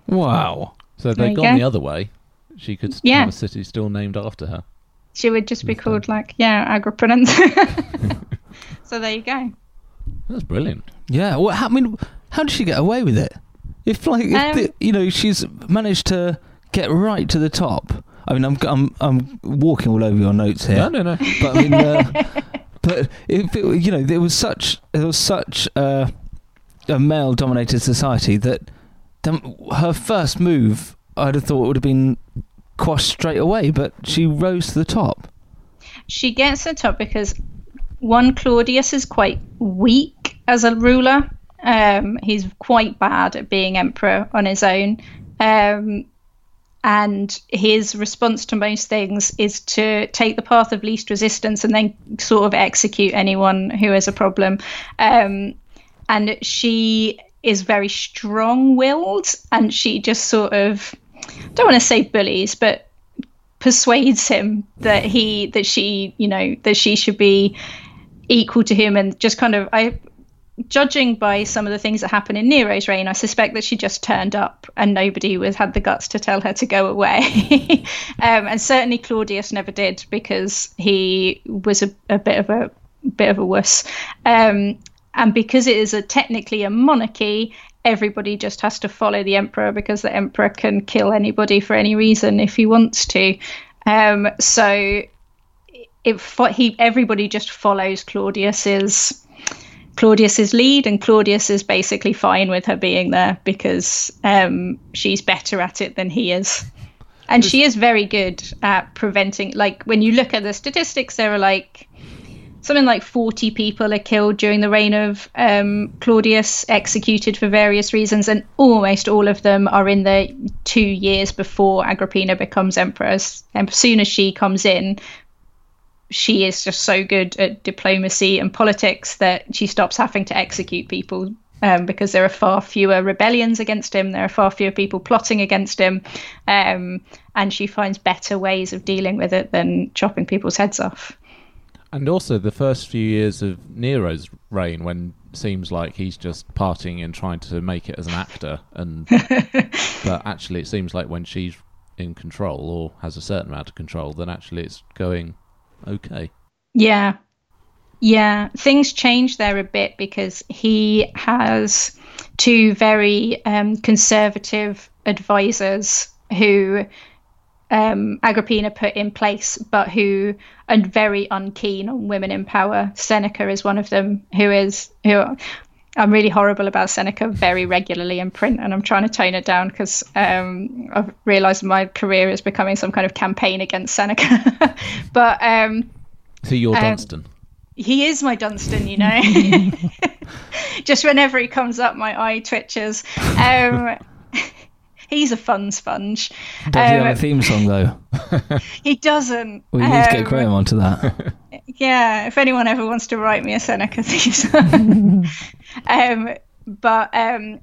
Wow. So they'd gone go. the other way. She could yeah. have a city still named after her. She would just be called, like, yeah, Agrippinensis. So there you go. That's brilliant. Yeah. Well, I mean, how did she get away with it? If like, if um, the, you know, she's managed to get right to the top. I mean, I'm I'm I'm walking all over your notes here. No, no, no. But I mean, uh, but if it, you know, there was such there was such uh, a male-dominated society that them, her first move, I'd have thought, would have been quashed straight away. But she rose to the top. She gets to the top because one, Claudius is quite weak as a ruler. Um, he's quite bad at being emperor on his own. Um, and his response to most things is to take the path of least resistance and then sort of execute anyone who is a problem. Um, and she is very strong-willed, and she just sort of, I don't want to say bullies, but persuades him that he, that she, you know, that she should be equal to him, and just kind of, I... judging by some of the things that happened in Nero's reign, I suspect that she just turned up and nobody was had the guts to tell her to go away. um, and certainly Claudius never did, because he was a, a bit of a bit of a wuss. Um, and because it is a technically a monarchy, everybody just has to follow the emperor, because the emperor can kill anybody for any reason if he wants to. Um, so it he everybody just follows Claudius's. Claudius's lead, and Claudius is basically fine with her being there because um, she's better at it than he is. And she is very good at preventing, like, when you look at the statistics, there are like something like forty people are killed during the reign of um, Claudius, executed for various reasons, and almost all of them are in the two years before Agrippina becomes empress. And as soon as she comes in, she is just so good at diplomacy and politics that she stops having to execute people um, because there are far fewer rebellions against him. There are far fewer people plotting against him. Um, and she finds better ways of dealing with it than chopping people's heads off. And also the first few years of Nero's reign, when it seems like he's just partying and trying to make it as an actor. And but actually it seems like when she's in control or has a certain amount of control, then actually it's going... okay. Yeah. Yeah. Things change there a bit because he has two very um, conservative advisors who um, Agrippina put in place, but who are very unkeen on women in power. Seneca is one of them, who is who I'm really horrible about Seneca very regularly in print, and I'm trying to tone it down because um, I've realised my career is becoming some kind of campaign against Seneca. But um, so you're um, Dunstan. He is my Dunstan, you know. Just whenever he comes up, my eye twitches. Um, he's a fun sponge. Does um, he have a theme song, though? He doesn't. We need um, to get Graham onto that. Yeah, if anyone ever wants to write me a Seneca theme song. um, but um,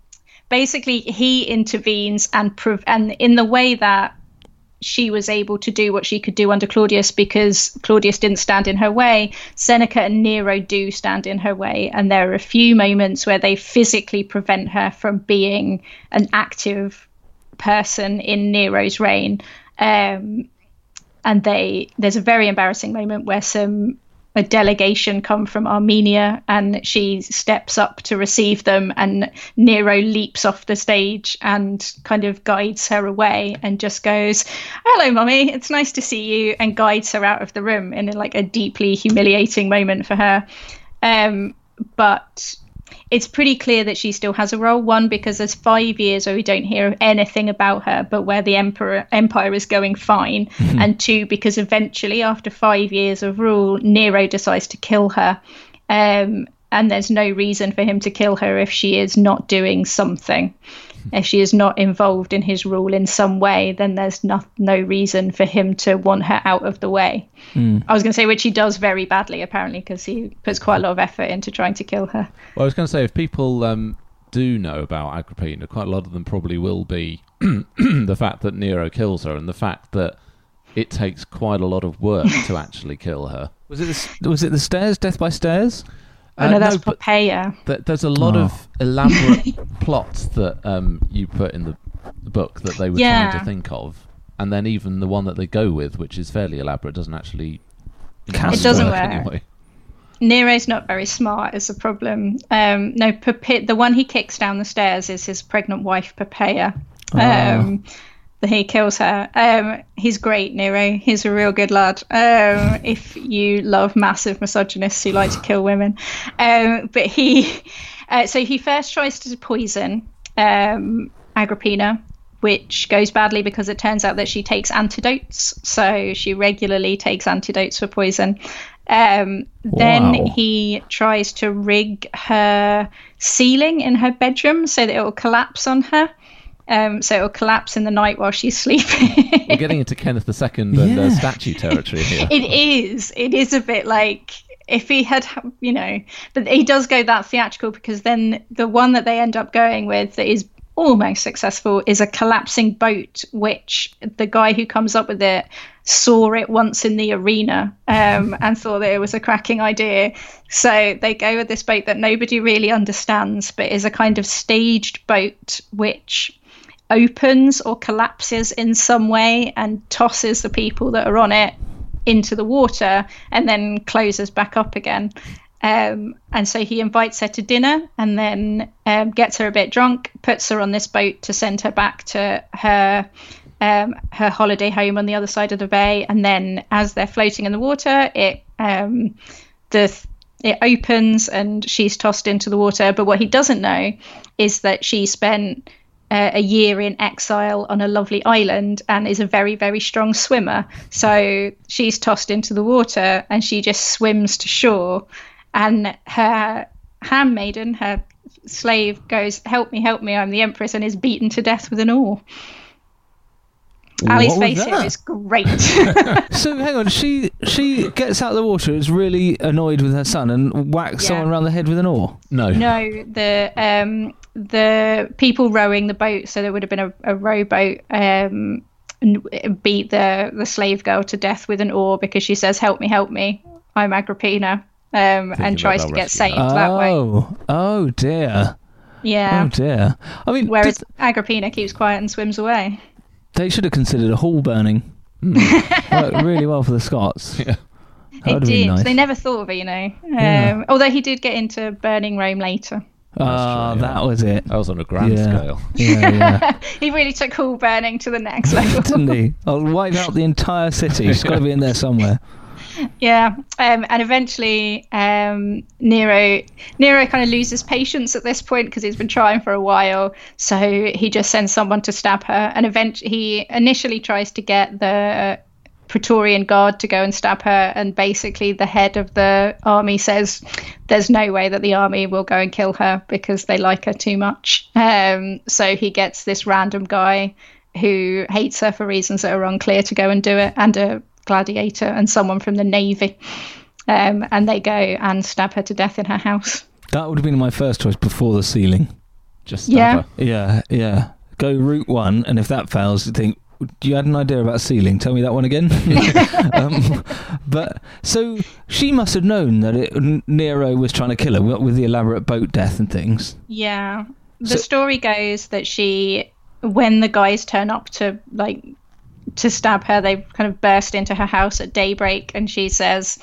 basically, he intervenes and prov- and in the way that she was able to do what she could do under Claudius because Claudius didn't stand in her way. Seneca and Nero do stand in her way, and there are a few moments where they physically prevent her from being an active person in Nero's reign. Um, and they there's a very embarrassing moment where some a delegation come from Armenia, and she steps up to receive them, and Nero leaps off the stage and kind of guides her away and just goes, "Hello, mummy, it's nice to see you," and guides her out of the room in like a deeply humiliating moment for her. Um, but it's pretty clear that she still has a role, one, because there's five years where we don't hear anything about her, but where the emperor empire is going fine. Mm-hmm. And two, because eventually after five years of rule, Nero decides to kill her. Um, and there's no reason for him to kill her if she is not doing something. If she is not involved in his rule in some way, then there's no, no reason for him to want her out of the way. Mm. I was going to say, which he does very badly, apparently, because he puts quite a lot of effort into trying to kill her. Well, I was going to say, if people um, do know about Agrippina, quite a lot of them probably will be the fact that Nero kills her and the fact that it takes quite a lot of work to actually kill her. Was it the, was it the stairs, death by stairs? Uh, no, that's no, Poppaea. Th- there's a lot oh. of elaborate plots that um, you put in the book that they were yeah. trying to think of, and then even the one that they go with, which is fairly elaborate, doesn't actually. It doesn't work. work. Anyway. Nero's not very smart is the problem. Um, no, Poppaea, the one he kicks down the stairs is his pregnant wife, Poppaea. Um, oh. He kills her. Um, he's great, Nero. He's a real good lad. Um, if you love massive misogynists who like to kill women. Um, but he... Uh, so he first tries to poison um, Agrippina, which goes badly because it turns out that she takes antidotes. So she regularly takes antidotes for poison. Um, wow. Then he tries to rig her ceiling in her bedroom so that it will collapse on her. Um, so it'll collapse in the night while she's sleeping. We're getting into Kenneth the Second and yeah. uh, statue territory here. It is. It is a bit like if he had, you know, but he does go that theatrical because then the one that they end up going with that is almost successful is a collapsing boat, which the guy who comes up with it saw it once in the arena um, and thought that it was a cracking idea. So they go with this boat that nobody really understands, but is a kind of staged boat which opens or collapses in some way and tosses the people that are on it into the water and then closes back up again. Um, and so he invites her to dinner and then um, gets her a bit drunk, puts her on this boat to send her back to her um, her holiday home on the other side of the bay. And then as they're floating in the water, it um, the th- it opens and she's tossed into the water. But what he doesn't know is that she spent a year in exile on a lovely island and is a very, very strong swimmer. So she's tossed into the water and she just swims to shore. And her handmaiden, her slave, goes, "Help me, help me, I'm the Empress," and is beaten to death with an oar. Ali's face here is great. So hang on, she she gets out of the water, is really annoyed with her son and whacks yeah. someone around the head with an oar? No. No, the... Um, the people rowing the boat, so there would have been a, a rowboat, um, beat the, the slave girl to death with an oar because she says, "Help me, help me, I'm Agrippina," um, and tries to get saved her. that oh, way. Oh, dear. Yeah. Oh, dear. I mean, whereas th- Agrippina keeps quiet and swims away. They should have considered a hall burning. Mm. Worked really well for the Scots. Yeah. It did. Nice. They never thought of it, you know. Um, yeah. Although he did get into burning Rome later. Oh, uh, yeah. That was it. That was on a grand yeah. scale. Yeah, yeah. He really took hall burning to the next level. Didn't he? I'll wipe out the entire city. She's got to be in there somewhere. Yeah, um, and eventually um, Nero Nero kind of loses patience at this point because he's been trying for a while. So he just sends someone to stab her, and eventually he initially tries to get the Praetorian Guard to go and stab her, and basically the head of the army says there's no way that the army will go and kill her because they like her too much. Um, so he gets this random guy who hates her for reasons that are unclear to go and do it, and a gladiator and someone from the navy, um, and they go and stab her to death in her house. That would have been my first choice before the ceiling. Just stab yeah. her. Yeah, yeah. Go route one, and if that fails, you think, you had an idea about ceiling. Tell me that one again. um, but so she must have known that it, Nero was trying to kill her with the elaborate boat death and things. Yeah. The so, story goes that she, when the guys turn up to like to stab her, they kind of burst into her house at daybreak, and she says,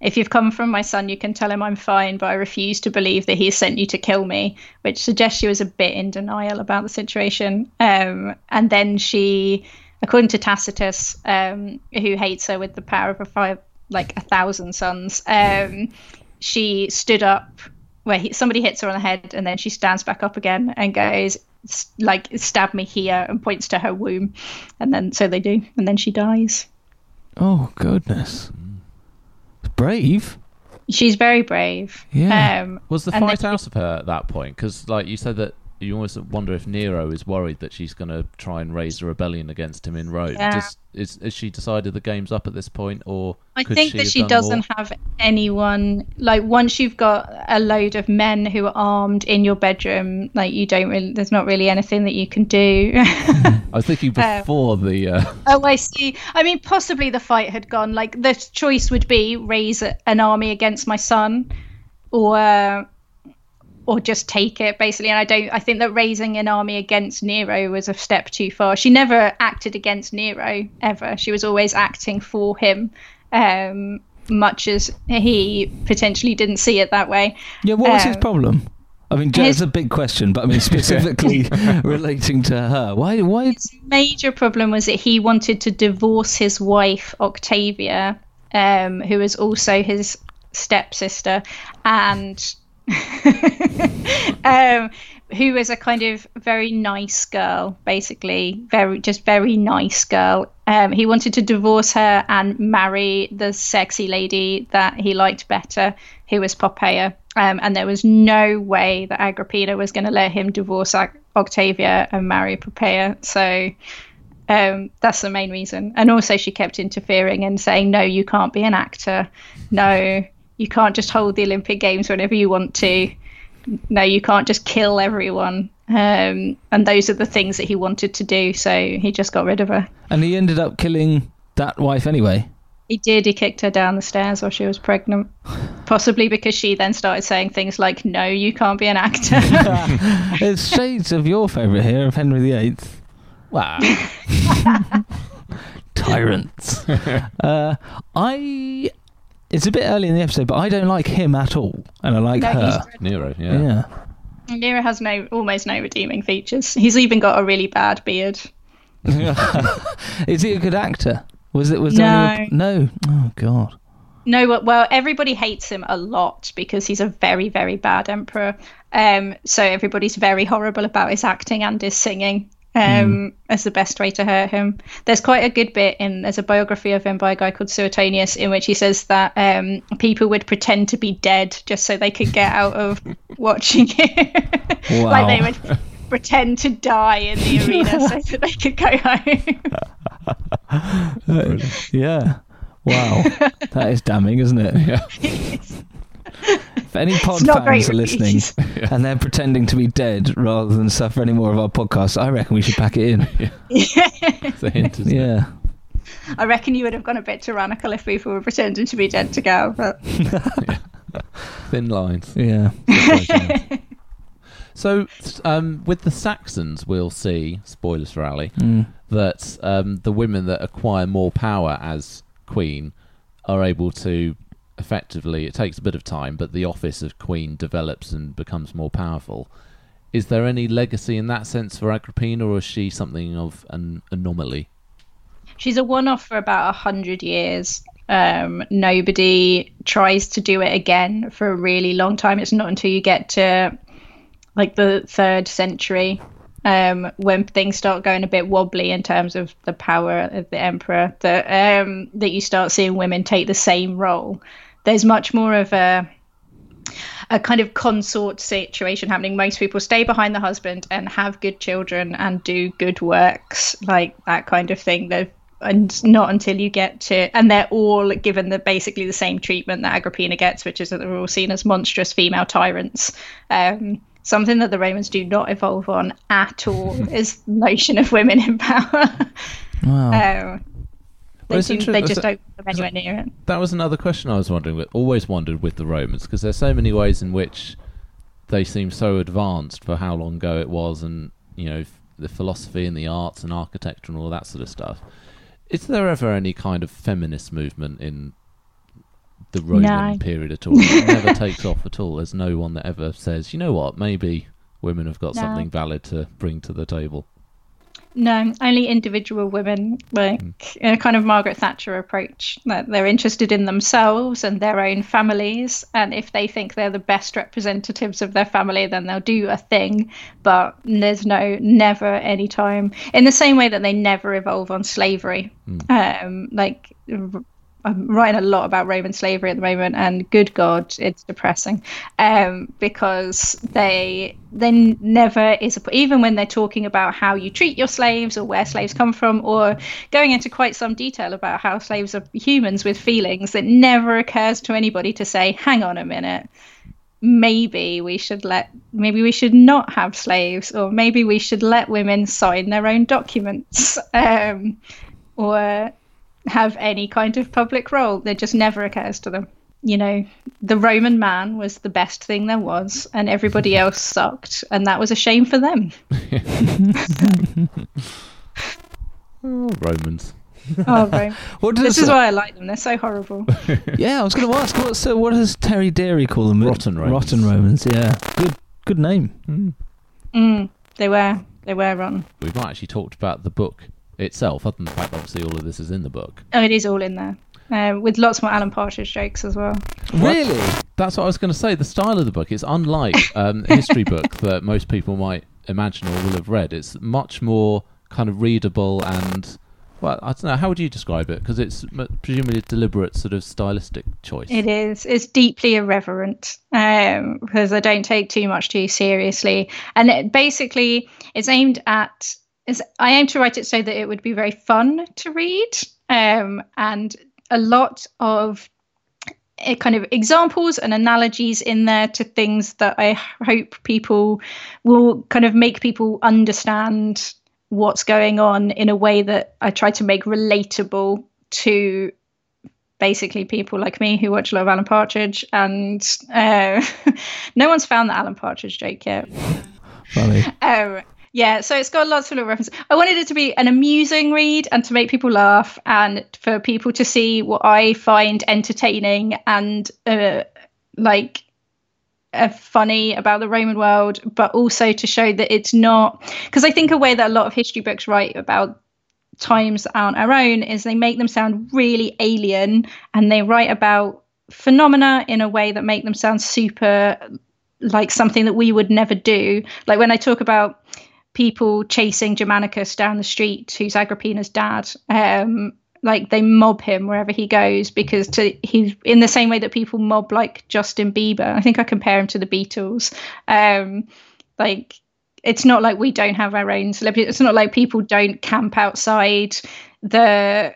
"If you've come from my son, you can tell him I'm fine, but I refuse to believe that he sent you to kill me," which suggests she was a bit in denial about the situation. Um, and then she, according to Tacitus, um, who hates her with the power of a fire, like a thousand suns, um, she stood up where he, somebody hits her on the head, and then she stands back up again and goes, like, "Stab me here," and points to her womb. And then so they do, and then she dies. Oh, goodness. Brave. She's very brave. Yeah. Um, was the fight out of her at that point? Because, like you said, that you always wonder if Nero is worried that she's going to try and raise a rebellion against him in Rome. Yeah. Does, is, is she decided the game's up at this point, or I could think she that have she done doesn't more? Have anyone. Like, once you've got a load of men who are armed in your bedroom, like, you don't really, there's not really anything that you can do. I was thinking before um, the. Uh... Oh, I see. I mean, possibly the fight had gone. Like, the choice would be raise an army against my son, or. Uh, Or just take it, basically. And I don't. I think that raising an army against Nero was a step too far. She never acted against Nero ever. She was always acting for him, um, much as he potentially didn't see it that way. Yeah. What was um, his problem? I mean, it's a big question, but I mean specifically relating to her. Why? Why? His major problem was that he wanted to divorce his wife Octavia, um, who was also his stepsister, and. um, who was a kind of very nice girl, basically, very just very nice girl. Um, he wanted to divorce her and marry the sexy lady that he liked better, who was Poppaea. Um, and there was no way that Agrippina was going to let him divorce Octavia and marry Poppaea. So um, that's the main reason. And also, she kept interfering and saying, "No, you can't be an actor. No. You can't just hold the Olympic Games whenever you want to. No, you can't just kill everyone." Um, and those are the things that he wanted to do, so he just got rid of her. And he ended up killing that wife anyway? He did. He kicked her down the stairs while she was pregnant, possibly because she then started saying things like, "No, you can't be an actor." There's shades of your favourite here, of Henry the eighth. Wow. Tyrants. Uh, I... It's a bit early in the episode, but I don't like him at all, and I like no, her. Nero, yeah. yeah. Nero has no, almost no redeeming features. He's even got a really bad beard. Is he a good actor? Was it? Was no. There a, no. Oh God. No. Well, everybody hates him a lot because he's a very, very bad emperor. Um, so everybody's very horrible about his acting and his singing. Um, mm. As the best way to hurt him. There's quite a good bit in, there's a biography of him by a guy called Suetonius, in which he says that um, people would pretend to be dead just so they could get out of watching it. Wow. Like they would pretend to die in the arena so that they could go home. Yeah. Wow. That is damning, isn't it? Yeah. If any pod fans are listening yeah. and they're pretending to be dead rather than suffer any more of our podcasts, I reckon we should pack it in. Yeah. It's a hint, isn't yeah. it? I reckon you would have gone a bit tyrannical if people were pretending to be dead to go, but yeah. Thin lines. Yeah. So um, with the Saxons, we'll see, spoilers for Ali, mm. that um, the women that acquire more power as queen are able to effectively, it takes a bit of time, but the office of queen develops and becomes more powerful. Is there any legacy in that sense for Agrippina, or is she something of an anomaly? She's a one-off for about a hundred years, Um, nobody tries to do it again for a really long time. It's not until you get to like the third century um, when things start going a bit wobbly in terms of the power of the emperor that um, that you start seeing women take the same role. There's much more of a a kind of consort situation happening. Most people stay behind the husband and have good children and do good works, like that kind of thing. They've, and not until you get to, and they're all given the basically the same treatment that Agrippina gets, which is that they're all seen as monstrous female tyrants. Um, something that the Romans do not evolve on at all is the notion of women in power. Wow. Um, They, well, do, they just that, don't come anywhere near it. That was another question I was wondering with, always wondered with the Romans, because there's so many ways in which they seem so advanced for how long ago it was, and you know, the philosophy and the arts and architecture and all that sort of stuff. Is there ever any kind of feminist movement in the Roman no. period at all? It never takes off at all. There's no one that ever says, you know what, maybe women have got no. something valid to bring to the table. No, only individual women, like mm. in a kind of Margaret Thatcher approach. That they're interested in themselves and their own families, and if they think they're the best representatives of their family, then they'll do a thing. But there's no, never any time. In the same way that they never evolve on slavery. Mm. Um, like, I'm writing a lot about Roman slavery at the moment, and good God, it's depressing, um, because they they never is a, even when they're talking about how you treat your slaves or where slaves come from, or going into quite some detail about how slaves are humans with feelings, it never occurs to anybody to say, hang on a minute, maybe we should let maybe we should not have slaves, or maybe we should let women sign their own documents, um, or have any kind of public role. That just never occurs to them. You know, the Roman man was the best thing there was, and everybody else sucked, and that was a shame for them. Oh, Romans. Oh, Rome. What does this is why I like them. They're so horrible. Yeah, I was going to ask, what, so what does Terry Deary call them? Rotten Romans. Rotten Romans, yeah. Good good name. Mm. Mm, they were. They were rotten. We've not actually talked about the book itself, other than the fact obviously all of this is in the book. Oh, it is all in there, uh, with lots more Alan Partridge jokes as well. Really? That's what I was going to say. The style of the book is unlike um, a history book that most people might imagine or will have read. It's much more kind of readable and, well, I don't know, how would you describe it? Because it's presumably a deliberate sort of stylistic choice. It is. It's deeply irreverent, um, because I don't take too much too seriously. And it basically, it's aimed at I aim to write it so that it would be very fun to read, um, and a lot of uh, kind of examples and analogies in there to things that I hope people will kind of make people understand what's going on in a way that I try to make relatable to basically people like me who watch a lot of Alan Partridge, and uh, no one's found the Alan Partridge joke yet. Funny. Um, Yeah, so it's got lots of little references. I wanted it to be an amusing read and to make people laugh, and for people to see what I find entertaining and uh, like uh, funny about the Roman world, but also to show that it's not, because I think a way that a lot of history books write about times that aren't our own is they make them sound really alien, and they write about phenomena in a way that make them sound super like something that we would never do. Like when I talk about people chasing Germanicus down the street, who's Agrippina's dad, um like they mob him wherever he goes, because to he's in the same way that people mob like Justin Bieber. I think I compare him to the Beatles. Um like it's not like we don't have our own celebrities. It's not like people don't camp outside the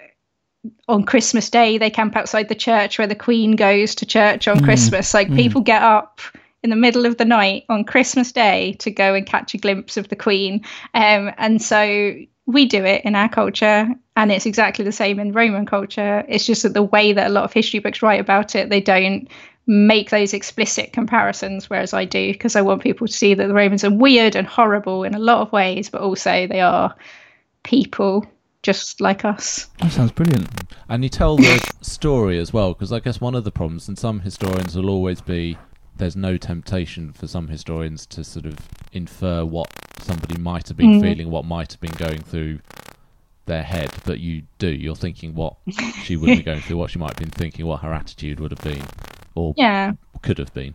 on Christmas Day. They camp outside the church where the Queen goes to church on mm. Christmas. Like mm. people get up in the middle of the night on Christmas Day to go and catch a glimpse of the Queen. Um, and so we do it in our culture, and it's exactly the same in Roman culture. It's just that the way that a lot of history books write about it, they don't make those explicit comparisons, whereas I do, because I want people to see that the Romans are weird and horrible in a lot of ways, but also they are people just like us. That sounds brilliant. And you tell the story as well, because I guess one of the problems, and some historians will always be, there's no temptation for some historians to sort of infer what somebody might have been mm. feeling, what might have been going through their head that you do. You're thinking what she would be going through, what she might have been thinking, what her attitude would have been, or yeah. could have been.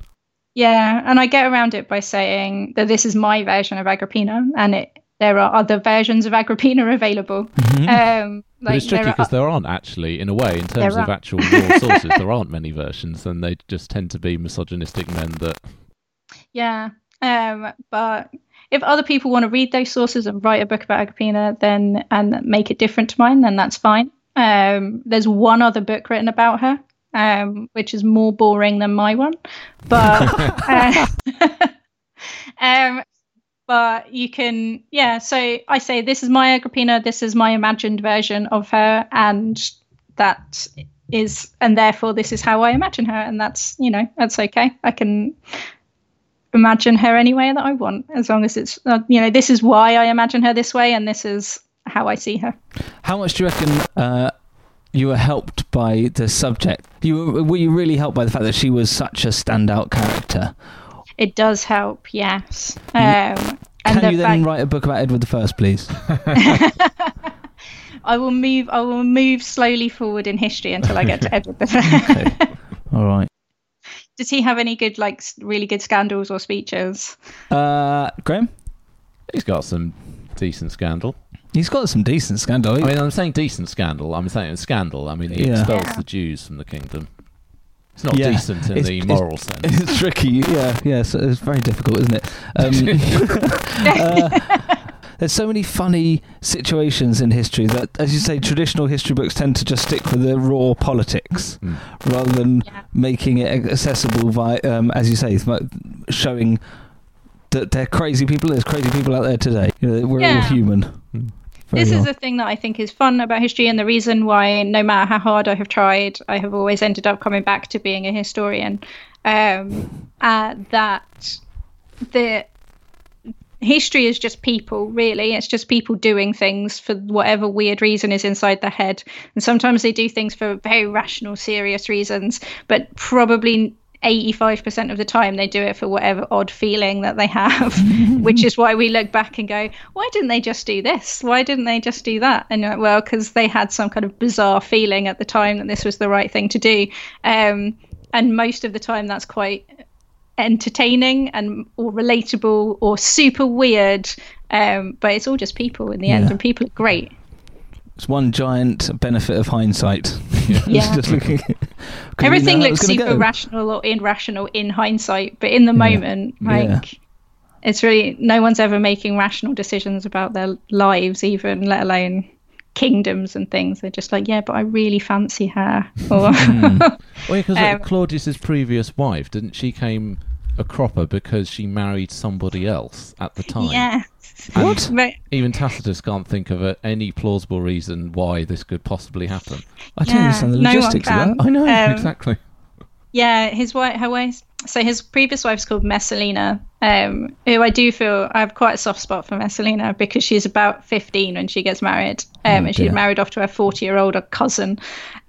Yeah, and I get around it by saying that this is my version of Agrippina, and it, there are other versions of Agrippina available. Mm-hmm. Um, like, but it's tricky because there, are, there aren't actually, in a way, in terms of actual raw sources, there aren't many versions, and they just tend to be misogynistic men that... Yeah, um, but... if other people want to read those sources and write a book about Agrippina, then and make it different to mine, then that's fine. Um, there's one other book written about her, um, which is more boring than my one, but uh, um, but you can, yeah. So I say this is my Agrippina, this is my imagined version of her, and that is, and therefore this is how I imagine her, and that's you know that's okay. I can. Imagine her any way that I want, as long as it's uh, you know this is why I imagine her this way, and this is how I see her. How much do you reckon uh, you were helped by the subject? You were, were you really helped by the fact that she was such a standout character? It does help, yes. Um, Can and the you then fact... write a book about Edward the First, please? I will move. I will move slowly forward in history until I get to Edward the First. Okay. All right. Does he have any good, like, really good scandals or speeches? Uh, Graham? He's got some decent scandal. He's got some decent scandal. I mean, I'm saying decent scandal. I'm saying scandal. I mean, he yeah. expels yeah. the Jews from the kingdom. It's not yeah. decent in it's, the moral it's, sense. It's tricky. Yeah, yeah. So it's very difficult, isn't it? Um, uh, there's so many funny situations in history that, as you say, traditional history books tend to just stick with the raw politics mm. rather than yeah. making it accessible by, um, as you say, showing that they're crazy people. There's crazy people out there today. You know, we're yeah. all human. Mm. Very this well. Is the thing that I think is fun about history, and the reason why, no matter how hard I have tried, I have always ended up coming back to being a historian. Um, uh, that the history is just people, really. It's just people doing things for whatever weird reason is inside their head. And sometimes they do things for very rational, serious reasons, but probably eighty-five percent of the time they do it for whatever odd feeling that they have, which is why we look back and go, why didn't they just do this? Why didn't they just do that? And you're like, well, because they had some kind of bizarre feeling at the time that this was the right thing to do. Um, and most of the time that's quite entertaining and or relatable or super weird. Um, but it's all just people in the yeah. end, and people are great. It's one giant benefit of hindsight. Yeah. Just looking, everything looks super go. rational or irrational in hindsight, but in the yeah. moment, like, yeah. it's really, no one's ever making rational decisions about their lives even, let alone kingdoms and things. They're just like, yeah, but I really fancy her. Or mm. Well, because yeah, um, like, Claudius's previous wife, didn't she came a cropper because she married somebody else at the time? Yeah. And what? Even Tacitus can't think of a, any plausible reason why this could possibly happen. I don't yeah, understand the logistics no of that. I know, um, exactly. Yeah, his wife, her wife. So his previous wife's called Messalina, um, who I do feel I have quite a soft spot for Messalina because she's about fifteen when she gets married, um, oh, and she's married off to her forty-year-old cousin,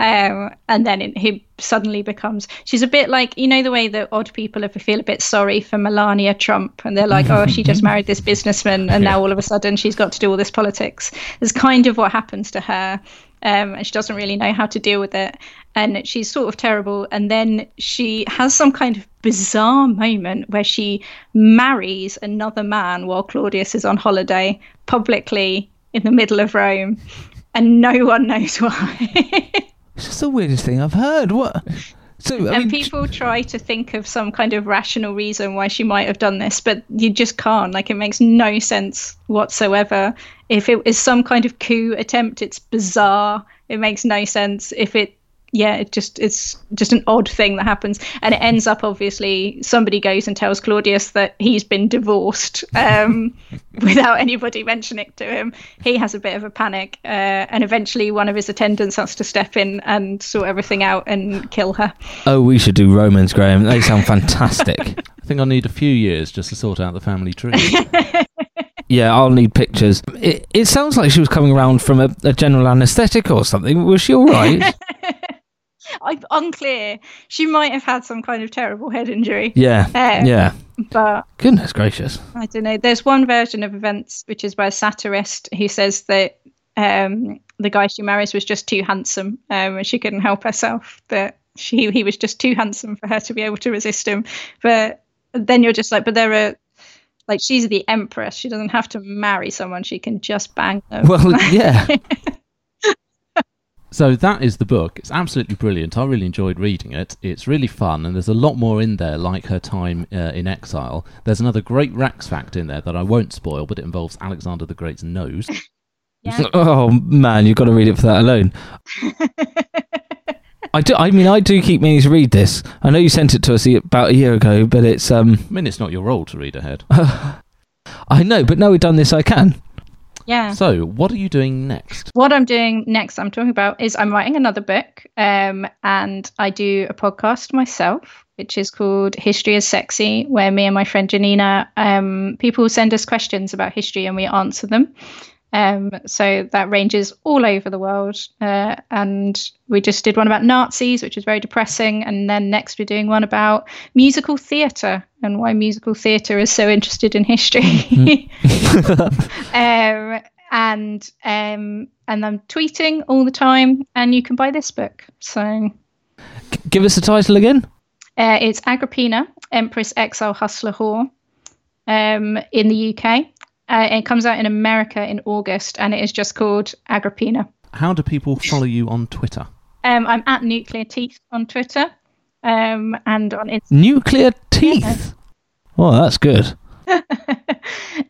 um, and then it, he suddenly becomes. She's a bit like, you know the way that odd people ever feel a bit sorry for Melania Trump, and they're like, oh, she just married this businessman, and yeah. now all of a sudden she's got to do all this politics. It's kind of what happens to her. Um, and she doesn't really know how to deal with it, and she's sort of terrible, and then she has some kind of bizarre moment where she marries another man while Claudius is on holiday publicly in the middle of Rome, and no one knows why. It's just the weirdest thing I've heard. What? So, I and mean, people try to think of some kind of rational reason why she might have done this, but you just can't. Like, it makes no sense whatsoever. If it is some kind of coup attempt, it's bizarre. It makes no sense. If it, yeah, it just it's just an odd thing that happens, and it ends up obviously somebody goes and tells Claudius that he's been divorced um, without anybody mentioning it to him. He has a bit of a panic, uh, and eventually one of his attendants has to step in and sort everything out and kill her. Oh, we should do Romans, Graham. They sound fantastic. I think I'll need a few years just to sort out the family tree. Yeah, I'll need pictures. It, it sounds like she was coming around from a, a general anaesthetic or something. Was she all right? I'm unclear. She might have had some kind of terrible head injury. Yeah, um, yeah. But goodness gracious, I don't know. There's one version of events which is by a satirist who says that um, the guy she marries was just too handsome, um, and she couldn't help herself. That she he was just too handsome for her to be able to resist him. But then you're just like, but there are, like, she's the empress. She doesn't have to marry someone. She can just bang them. Well, yeah. So that is the book. It's absolutely brilliant. I really enjoyed reading it. It's really fun, and there's a lot more in there, like her time uh, in exile. There's another great Rex fact in there that I won't spoil, but it involves Alexander the Great's nose. Yeah. Oh, man, you've got to read it for that alone. I do. I mean, I do keep meaning to read this. I know you sent it to us about a year ago, but it's... Um... I mean, it's not your role to read ahead. I know, but now we've done this, I can. Yeah. So what are you doing next? What I'm doing next, I'm talking about, is I'm writing another book, um, and I do a podcast myself, which is called History is Sexy, where me and my friend Janina, um, people send us questions about history and we answer them. Um, so that ranges all over the world. Uh, and we just did one about Nazis, which is very depressing. And then next we're doing one about musical theatre and why musical theatre is so interested in history. Mm. um, and um, and I'm tweeting all the time, and you can buy this book. So G- give us the title again. Uh, it's Agrippina, Empress, Exile, Hustler, Whore, um, in the U K. Uh, it comes out in America in August, and it is just called Agrippina. How do people follow you on Twitter? Um, I'm at Nuclear Teeth on Twitter, um, and on Instagram. Nuclear Teeth? Yeah. Oh, that's good.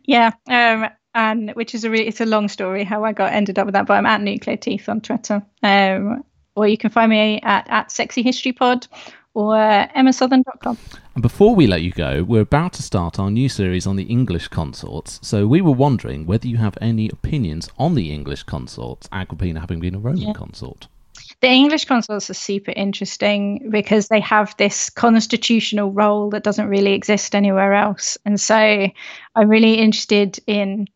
Yeah, um, and which is a re- it's a long story how I got ended up with that, but I'm at Nuclear Teeth on Twitter. Um, or you can find me at, at Sexy History Pod, or uh, emma southon dot com. And before we let you go, we're about to start our new series on the English consorts, so we were wondering whether you have any opinions on the English consorts, Agrippina having been a Roman yeah. consort. The English consorts are super interesting because they have this constitutional role that doesn't really exist anywhere else. And so I'm really interested in...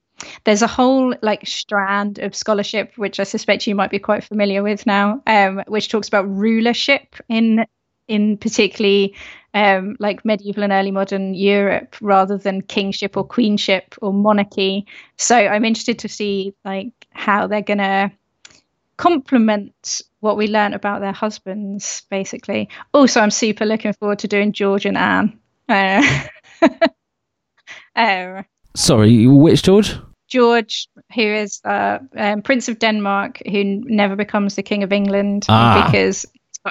There's a whole like strand of scholarship, which I suspect you might be quite familiar with now, um, which talks about rulership in... in particularly um, like medieval and early modern Europe, rather than kingship or queenship or monarchy. So I'm interested to see like how they're going to complement what we learn about their husbands, basically. Also, I'm super looking forward to doing George and Anne. Uh, um, Sorry, which George? George, who is uh, um, Prince of Denmark, who never becomes the King of England ah. because...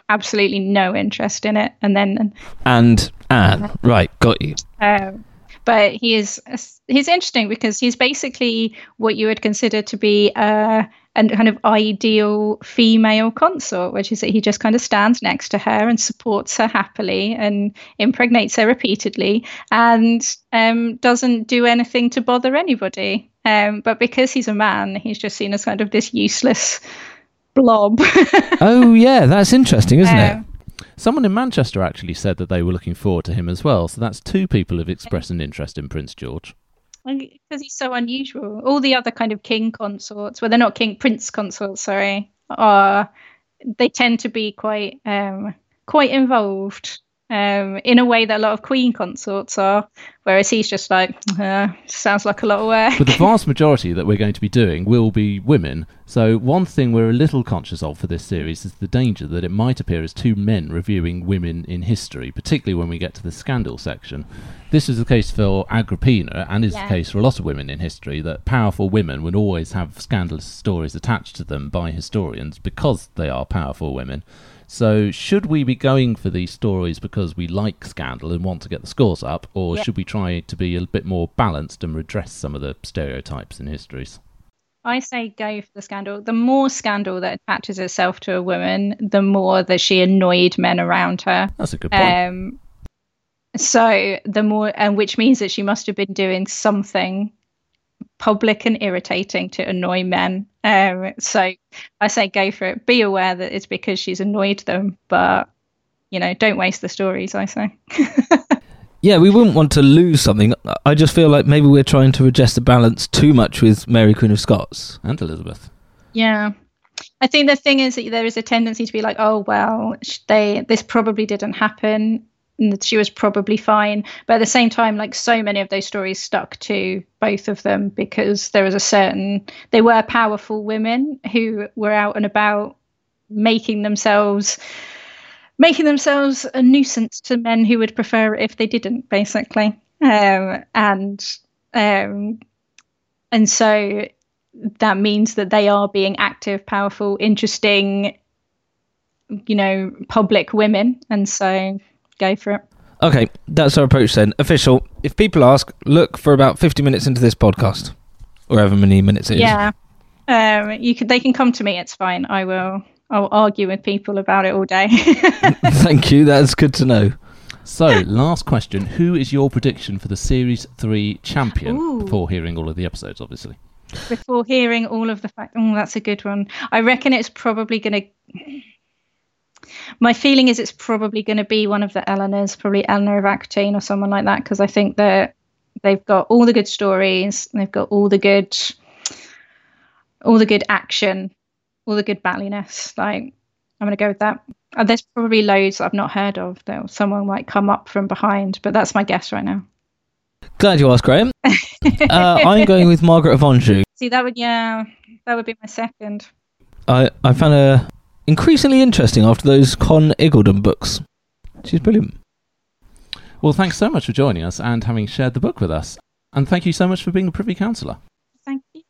absolutely no interest in it. And then and Anne, uh, right, got you. Um, but he is he's interesting because he's basically what you would consider to be uh, a kind of ideal female consort, which is that he just kind of stands next to her and supports her happily and impregnates her repeatedly and um, doesn't do anything to bother anybody. Um, but because he's a man, he's just seen as kind of this useless blob. Oh yeah, that's interesting, isn't um, it? Someone in Manchester actually said that they were looking forward to him as well, so that's two people who've expressed an interest in Prince George. Because he's so unusual. All the other kind of king consorts, well, they're not king, prince consorts, sorry, are, they tend to be quite um, quite involved um, in a way that a lot of queen consorts are, whereas he's just like, uh, sounds like a lot of work. But the vast majority that we're going to be doing will be women. So one thing we're a little conscious of for this series is the danger that it might appear as two men reviewing women in history, particularly when we get to the scandal section. This is the case for Agrippina, and is yeah. the case for a lot of women in history, that powerful women would always have scandalous stories attached to them by historians because they are powerful women. So should we be going for these stories because we like scandal and want to get the scores up, or yeah. should we try to be a bit more balanced and redress some of the stereotypes and histories? I say go for the scandal. The more scandal that attaches itself to a woman, the more that she annoyed men around her. That's a good point. Um, so the more, and which means that she must have been doing something public and irritating to annoy men. Um, so I say go for it. Be aware that it's because she's annoyed them, but, you know, don't waste the stories, I say. Yeah, we wouldn't want to lose something. I just feel like maybe we're trying to adjust the balance too much with Mary Queen of Scots. And Elizabeth. Yeah. I think the thing is that there is a tendency to be like, oh, well, they this probably didn't happen. that she was probably fine. But at the same time, like, so many of those stories stuck to both of them, because there was a certain, they were powerful women who were out and about making themselves making themselves a nuisance to men who would prefer it if they didn't, basically. Um, and um, and so that means that they are being active, powerful, interesting, you know, public women. And so go for it. Okay, that's our approach then. Official, if people ask, look for about fifty minutes into this podcast, or however many minutes it yeah. is. Yeah, um, you can, they can come to me, it's fine. I will I'll argue with people about it all day. Thank you, that's good to know. So, last question. Who is your prediction for the Series three champion? Ooh. Before hearing all of the episodes, obviously. Before hearing all of the fact... Oh, that's a good one. I reckon it's probably going to... My feeling is it's probably going to be one of the Eleanors, probably Eleanor of Aquitaine or someone like that, because I think that they've got all the good stories, they've got all the good, all the good action, all the good battliness. Like, I'm going to go with that. And there's probably loads that I've not heard of that someone might come up from behind, but that's my guess right now. Glad you asked, Graham. uh, I'm going with Margaret of Anjou. See, that would yeah, that would be my second. I I found her increasingly interesting after those Con Eagledon books. She's brilliant. Well, thanks so much for joining us and having shared the book with us. And thank you so much for being a Privy Councillor. Thank you.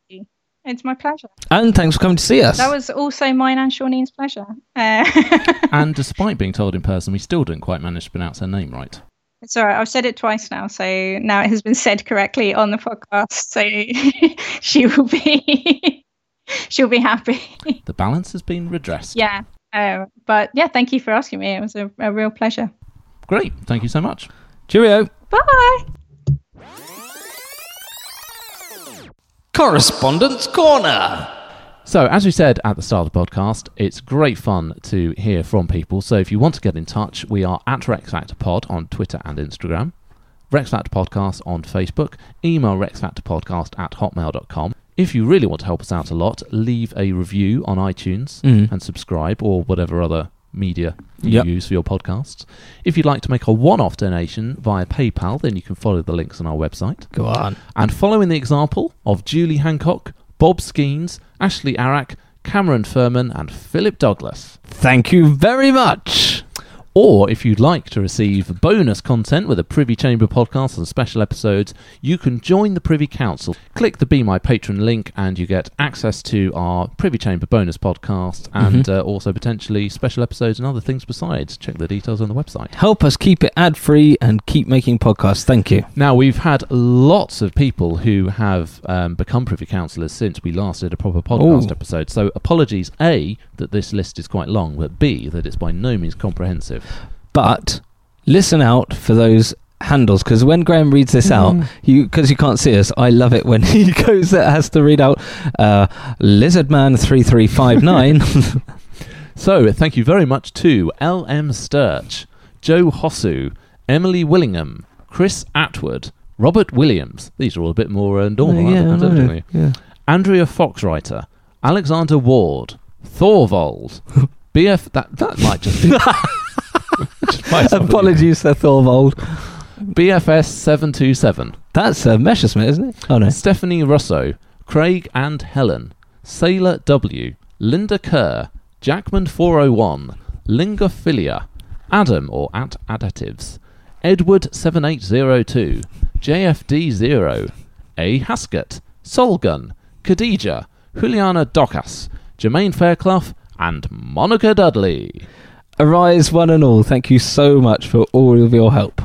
It's my pleasure. And thanks for coming to see us. That was also mine and Shaunie's pleasure. Uh- and despite being told in person, we still didn't quite manage to pronounce her name right. It's all right. I've said it twice now, so now it has been said correctly on the podcast. So she will be, she'll be happy. The balance has been redressed. Yeah, um, but yeah, thank you for asking me. It was a, a real pleasure. Great, thank you so much. Cheerio. Bye. Correspondence Corner. So, as we said at the start of the podcast, it's great fun to hear from people. So if you want to get in touch, we are at Rex Factor Pod on Twitter and Instagram, Rex Factor Podcast on Facebook, email rexfactorpodcast at hotmail dot com. If you really want to help us out a lot, leave a review on iTunes mm. and subscribe, or whatever other media you yep. use for your podcasts. If you'd like to make a one-off donation via PayPal, then you can follow the links on our website. Go on. And following the example of Julie Hancock, Bob Skeens, Ashley Arak, Cameron Furman, and Philip Douglas. Thank you very much. Or if you'd like to receive bonus content with a Privy Chamber podcast and special episodes, you can join the Privy Council. Click the Be My Patron link and you get access to our Privy Chamber bonus podcast and mm-hmm. uh, also potentially special episodes and other things besides. Check the details on the website. Help us keep it ad-free and keep making podcasts. Thank you. Now, we've had lots of people who have um, become Privy Councillors since we last did a proper podcast Ooh. episode. So apologies, A, that this list is quite long, but B, that it's by no means comprehensive. But listen out for those handles, because when Graham reads this out, you because you can't see us, I love it when he goes that has to read out uh, Lizardman three three five nine. So thank you very much to L M Sturch, Joe Hossu, Emily Willingham, Chris Atwood, Robert Williams. These are all a bit more uh, normal, uh, yeah, aren't know, they? Yeah. Andrea Foxwriter, Alexander Ward, Thorvald, B F... That, that might just be... Apologies, Sir Thorvald. B F S seven two seven. That's a Messerschmitt, isn't it? Oh no. Stephanie Russo, Craig and Helen, Sailor W, Linda Kerr, Jackman four oh one, Lingophilia, Adam or at Additives, Edward seven eight zero two, J F D zero, A. Haskett, Solgun, Khadija, Juliana Docas, Jermaine Fairclough, and Monica Dudley. Arise one and all, thank you so much for all of your help.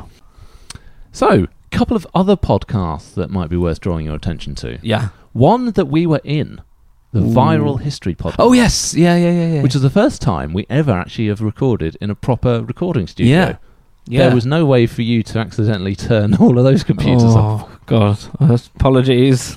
So, a couple of other podcasts that might be worth drawing your attention to. Yeah. One that we were in, the Ooh. Viral History Podcast. Oh, yes. Yeah, yeah, yeah, yeah. Which is the first time we ever actually have recorded in a proper recording studio. Yeah. yeah. There was no way for you to accidentally turn all of those computers oh, off. Oh, God. Apologies.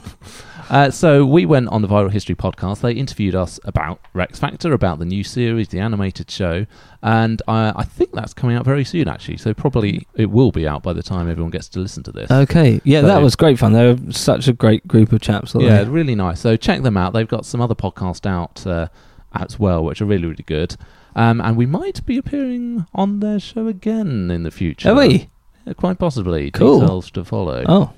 Uh, so we went on the Viral History Podcast. They interviewed us about Rex Factor, about the new series, the animated show, and I, I think that's coming out very soon, actually. So probably it will be out by the time everyone gets to listen to this. Okay. Yeah, so, that was great fun. They're such a great group of chaps. Yeah, they? really nice. So check them out. They've got some other podcasts out uh, as well, which are really, really good. Um, and we might be appearing on their show again in the future. Are we? Yeah, quite possibly. Cool. Details to follow. Oh.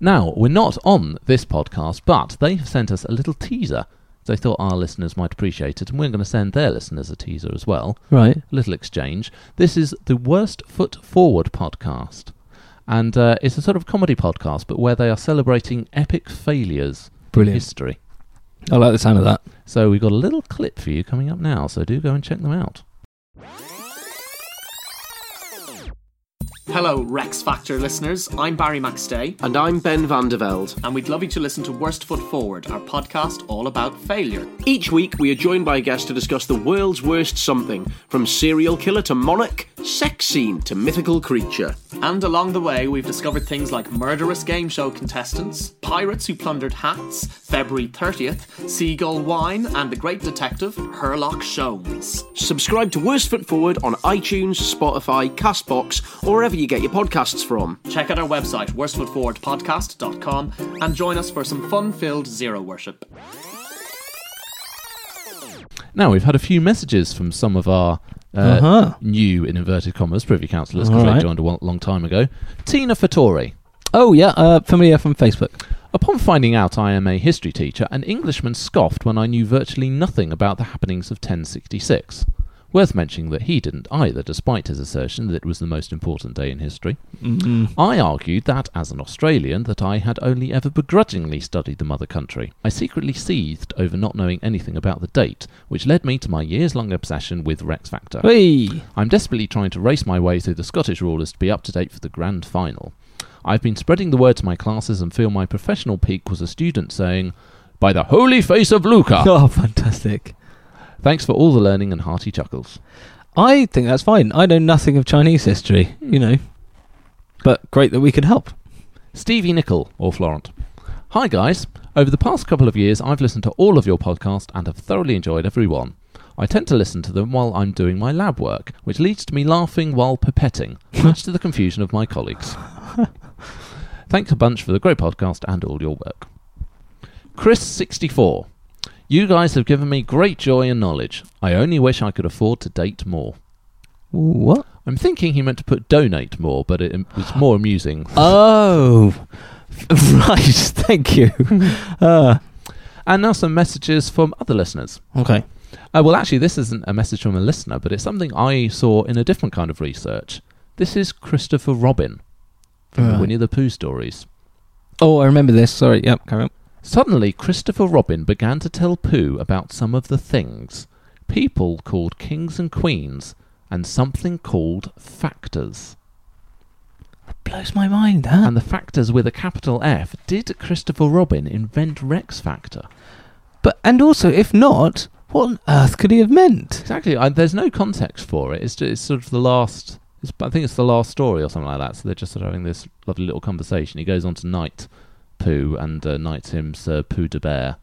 Now, we're not on this podcast, but they have sent us a little teaser. They thought our listeners might appreciate it, and we're going to send their listeners a teaser as well. Right. A little exchange. This is the Worst Foot Forward podcast. And uh, it's a sort of comedy podcast, but where they are celebrating epic failures Brilliant. in history. I like the sound of that. So we've got a little clip for you coming up now, so do go and check them out. Hello, Rex Factor listeners. I'm Barry McStay. And I'm Ben Van der Velde. And we'd love you to listen to Worst Foot Forward, our podcast all about failure. Each week, we are joined by guests to discuss the world's worst something, from serial killer to monarch, sex scene to mythical creature. And along the way, we've discovered things like murderous game show contestants, pirates who plundered hats, February thirtieth, seagull wine, and the great detective, Herlock Sholmes. Subscribe to Worst Foot Forward on iTunes, Spotify, Castbox, or wherever you get your podcasts from. Check out our website, worst foot forward podcast dot com, and join us for some fun-filled zero worship. Now, we've had a few messages from some of our uh, uh-huh. new, in inverted commas, Privy Councillors, because right. they joined a long time ago. Tina Fattori. Oh, yeah, uh, familiar from Facebook. Upon finding out I am a history teacher, an Englishman scoffed when I knew virtually nothing about the happenings of ten sixty-six. Worth mentioning that he didn't either, despite his assertion that it was the most important day in history. Mm-mm. I argued that, as an Australian, that I had only ever begrudgingly studied the mother country. I secretly seethed over not knowing anything about the date, which led me to my years-long obsession with Rex Factor. Whee! I'm desperately trying to race my way through the Scottish rulers to be up to date for the grand final. I've been spreading the word to my classes and feel my professional peak was a student saying, "By the holy face of Luca!" Oh, fantastic. Thanks for all the learning and hearty chuckles. I think that's fine. I know nothing of Chinese history, you know. But great that we could help. Stevie Nicol, or Florent. Hi, guys. Over the past couple of years, I've listened to all of your podcasts and have thoroughly enjoyed every one. I tend to listen to them while I'm doing my lab work, which leads to me laughing while pipetting, much to the confusion of my colleagues. Thanks a bunch for the great podcast and all your work. Chris sixty-four. You guys have given me great joy and knowledge. I only wish I could afford to date more. What? I'm thinking he meant to put donate more, but it was more amusing. Oh, right. Thank you. Uh. And now some messages from other listeners. Okay. Uh, well, actually, this isn't a message from a listener, but it's something I saw in a different kind of research. This is Christopher Robin from right. the Winnie the Pooh stories. Oh, I remember this. Sorry. Yep, carry on. Suddenly, Christopher Robin began to tell Pooh about some of the things people called kings and queens and something called factors. That blows my mind, huh? And the factors with a capital F. Did Christopher Robin invent Rex Factor? But and also, if not, what on earth could he have meant? Exactly. I, there's no context for it. It's, just, it's sort of the last... It's, I think it's the last story or something like that. So they're just sort of having this lovely little conversation. He goes on to knight Pooh and uh, knights him Sir Pooh de Bear.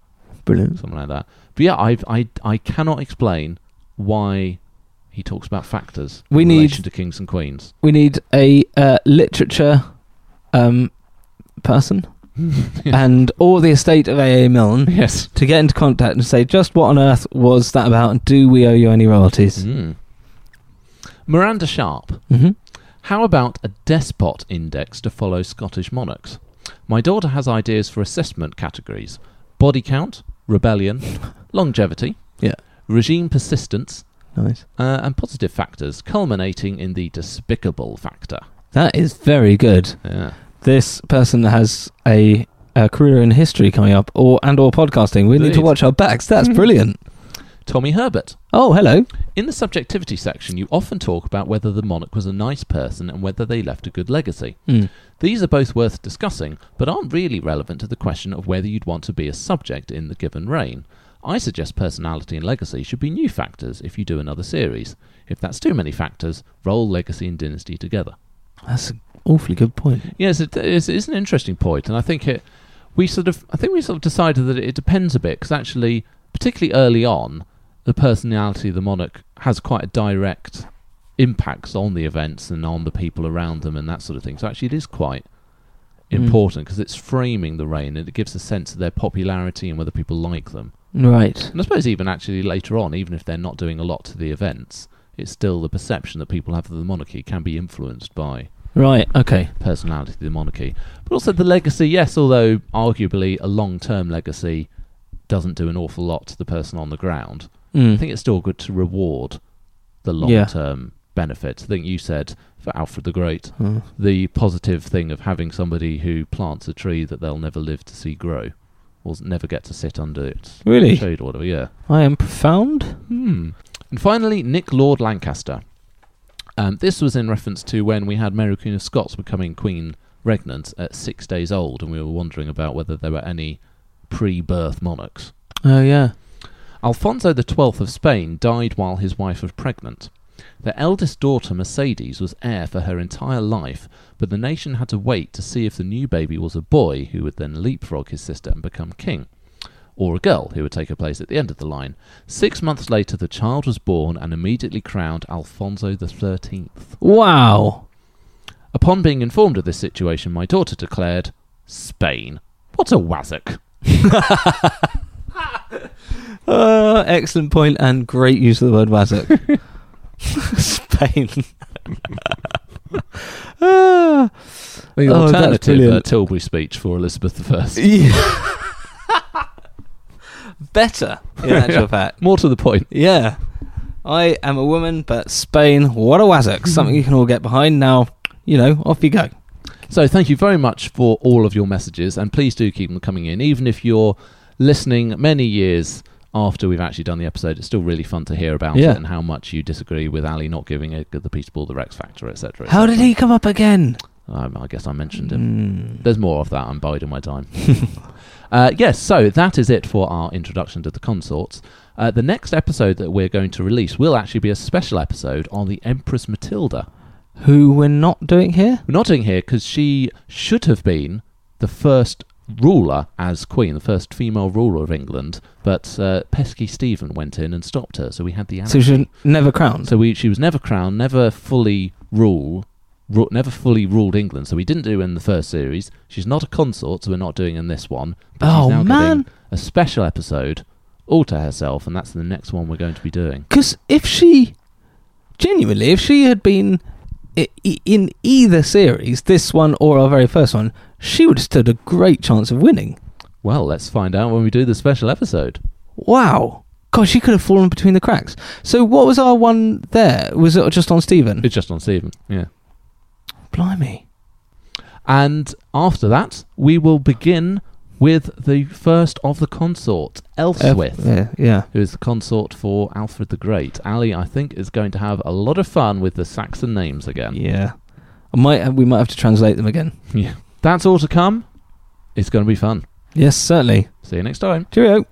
Brilliant. Something like that. But yeah, I I I cannot explain why he talks about factors we in need, relation to kings and queens. We need a uh, literature um, person and or the estate of A A. Milne yes. to get into contact and say, just what on earth was that about and do we owe you any royalties? Mm. Miranda Sharp. Mm-hmm. How about a despot index to follow Scottish monarchs? My daughter has ideas for assessment categories. Body count, rebellion, longevity, yeah. regime persistence, nice, uh, and positive factors, culminating in the despicable factor. That is very good. Yeah. This person has a, a career in history coming up, or and or podcasting. We Indeed. need to watch our backs. That's brilliant. Tommy Herbert. Oh, hello. In the subjectivity section, you often talk about whether the monarch was a nice person and whether they left a good legacy. Mm. These are both worth discussing, but aren't really relevant to the question of whether you'd want to be a subject in the given reign. I suggest personality and legacy should be new factors if you do another series. If that's too many factors, roll legacy and dynasty together. That's an awfully good point. Yes, it is, it's an interesting point, and I think it. We sort of, I think we sort of decided that it depends a bit, because actually, particularly early on, the personality of the monarch has quite a direct impacts on the events and on the people around them and that sort of thing. So actually it is quite important because mm. it's framing the reign and it gives a sense of their popularity and whether people like them. Right. And I suppose even actually later on, even if they're not doing a lot to the events, it's still the perception that people have of the monarchy can be influenced by right, okay. personality of the monarchy. But also the legacy, yes, although arguably a long-term legacy doesn't do an awful lot to the person on the ground. Mm. I think it's still good to reward the long-term yeah. benefit. I think you said for Alfred the Great, mm. the positive thing of having somebody who plants a tree that they'll never live to see grow. Or never get to sit under its really? shade or whatever, yeah. I am profound. Hmm. And finally, Nick Lord Lancaster. Um, this was in reference to when we had Mary Queen of Scots becoming Queen Regnant at six days old, and we were wondering about whether there were any pre-birth monarchs. Oh, yeah. Alfonso the twelfth of Spain died while his wife was pregnant. Their eldest daughter, Mercedes, was heir for her entire life, but the nation had to wait to see if the new baby was a boy who would then leapfrog his sister and become king, or a girl who would take her place at the end of the line. Six months later, the child was born and immediately crowned Alfonso the thirteenth. Wow! Upon being informed of this situation, my daughter declared, Spain, what a wazzock! uh, excellent point and great use of the word wazzock. Spain. uh, the alternative uh, Tilbury speech for Elizabeth the First. Yeah. Better, in actual yeah. fact. More to the point. Yeah. I am a woman, but Spain, what a wazzock. Something you can all get behind. Now, you know, off you go. So thank you very much for all of your messages, and please do keep them coming in. Even if you're listening many years after we've actually done the episode, it's still really fun to hear about yeah. it and how much you disagree with Ali not giving it, the Peter Ball, the Rex Factor, et cetera. How did he come up again? Um, I guess I mentioned him. Mm. There's more of that. I'm biding my time. uh, yes, so that is it for our introduction to the consorts. Uh, the next episode that we're going to release will actually be a special episode on the Empress Matilda. Who we're not doing here? We're not doing here because she should have been the first ruler as queen, the first female ruler of England, but uh, pesky Stephen went in and stopped her, so we had the anarchy. So she was never crowned? So we, she was never crowned, never fully rule, ru- never fully ruled England, so we didn't do in the first series. She's not a consort, so we're not doing in this one. But oh, she's now man. getting a special episode all to herself, and that's the next one we're going to be doing. Because if she, genuinely, if she had been in either series, this one or our very first one, she would have stood a great chance of winning. Well, let's find out when we do the special episode. Wow. Gosh, she could have fallen between the cracks. So what was our one there? Was it just on Stephen? It's just on Stephen, yeah. Blimey. And after that, we will begin with the first of the consorts, Ealhswith, yeah, yeah. who is the consort for Alfred the Great. Ali, I think, is going to have a lot of fun with the Saxon names again. Yeah. I might, we might have to translate them again. Yeah. That's all to come. It's going to be fun. Yes, certainly. See you next time. Cheerio.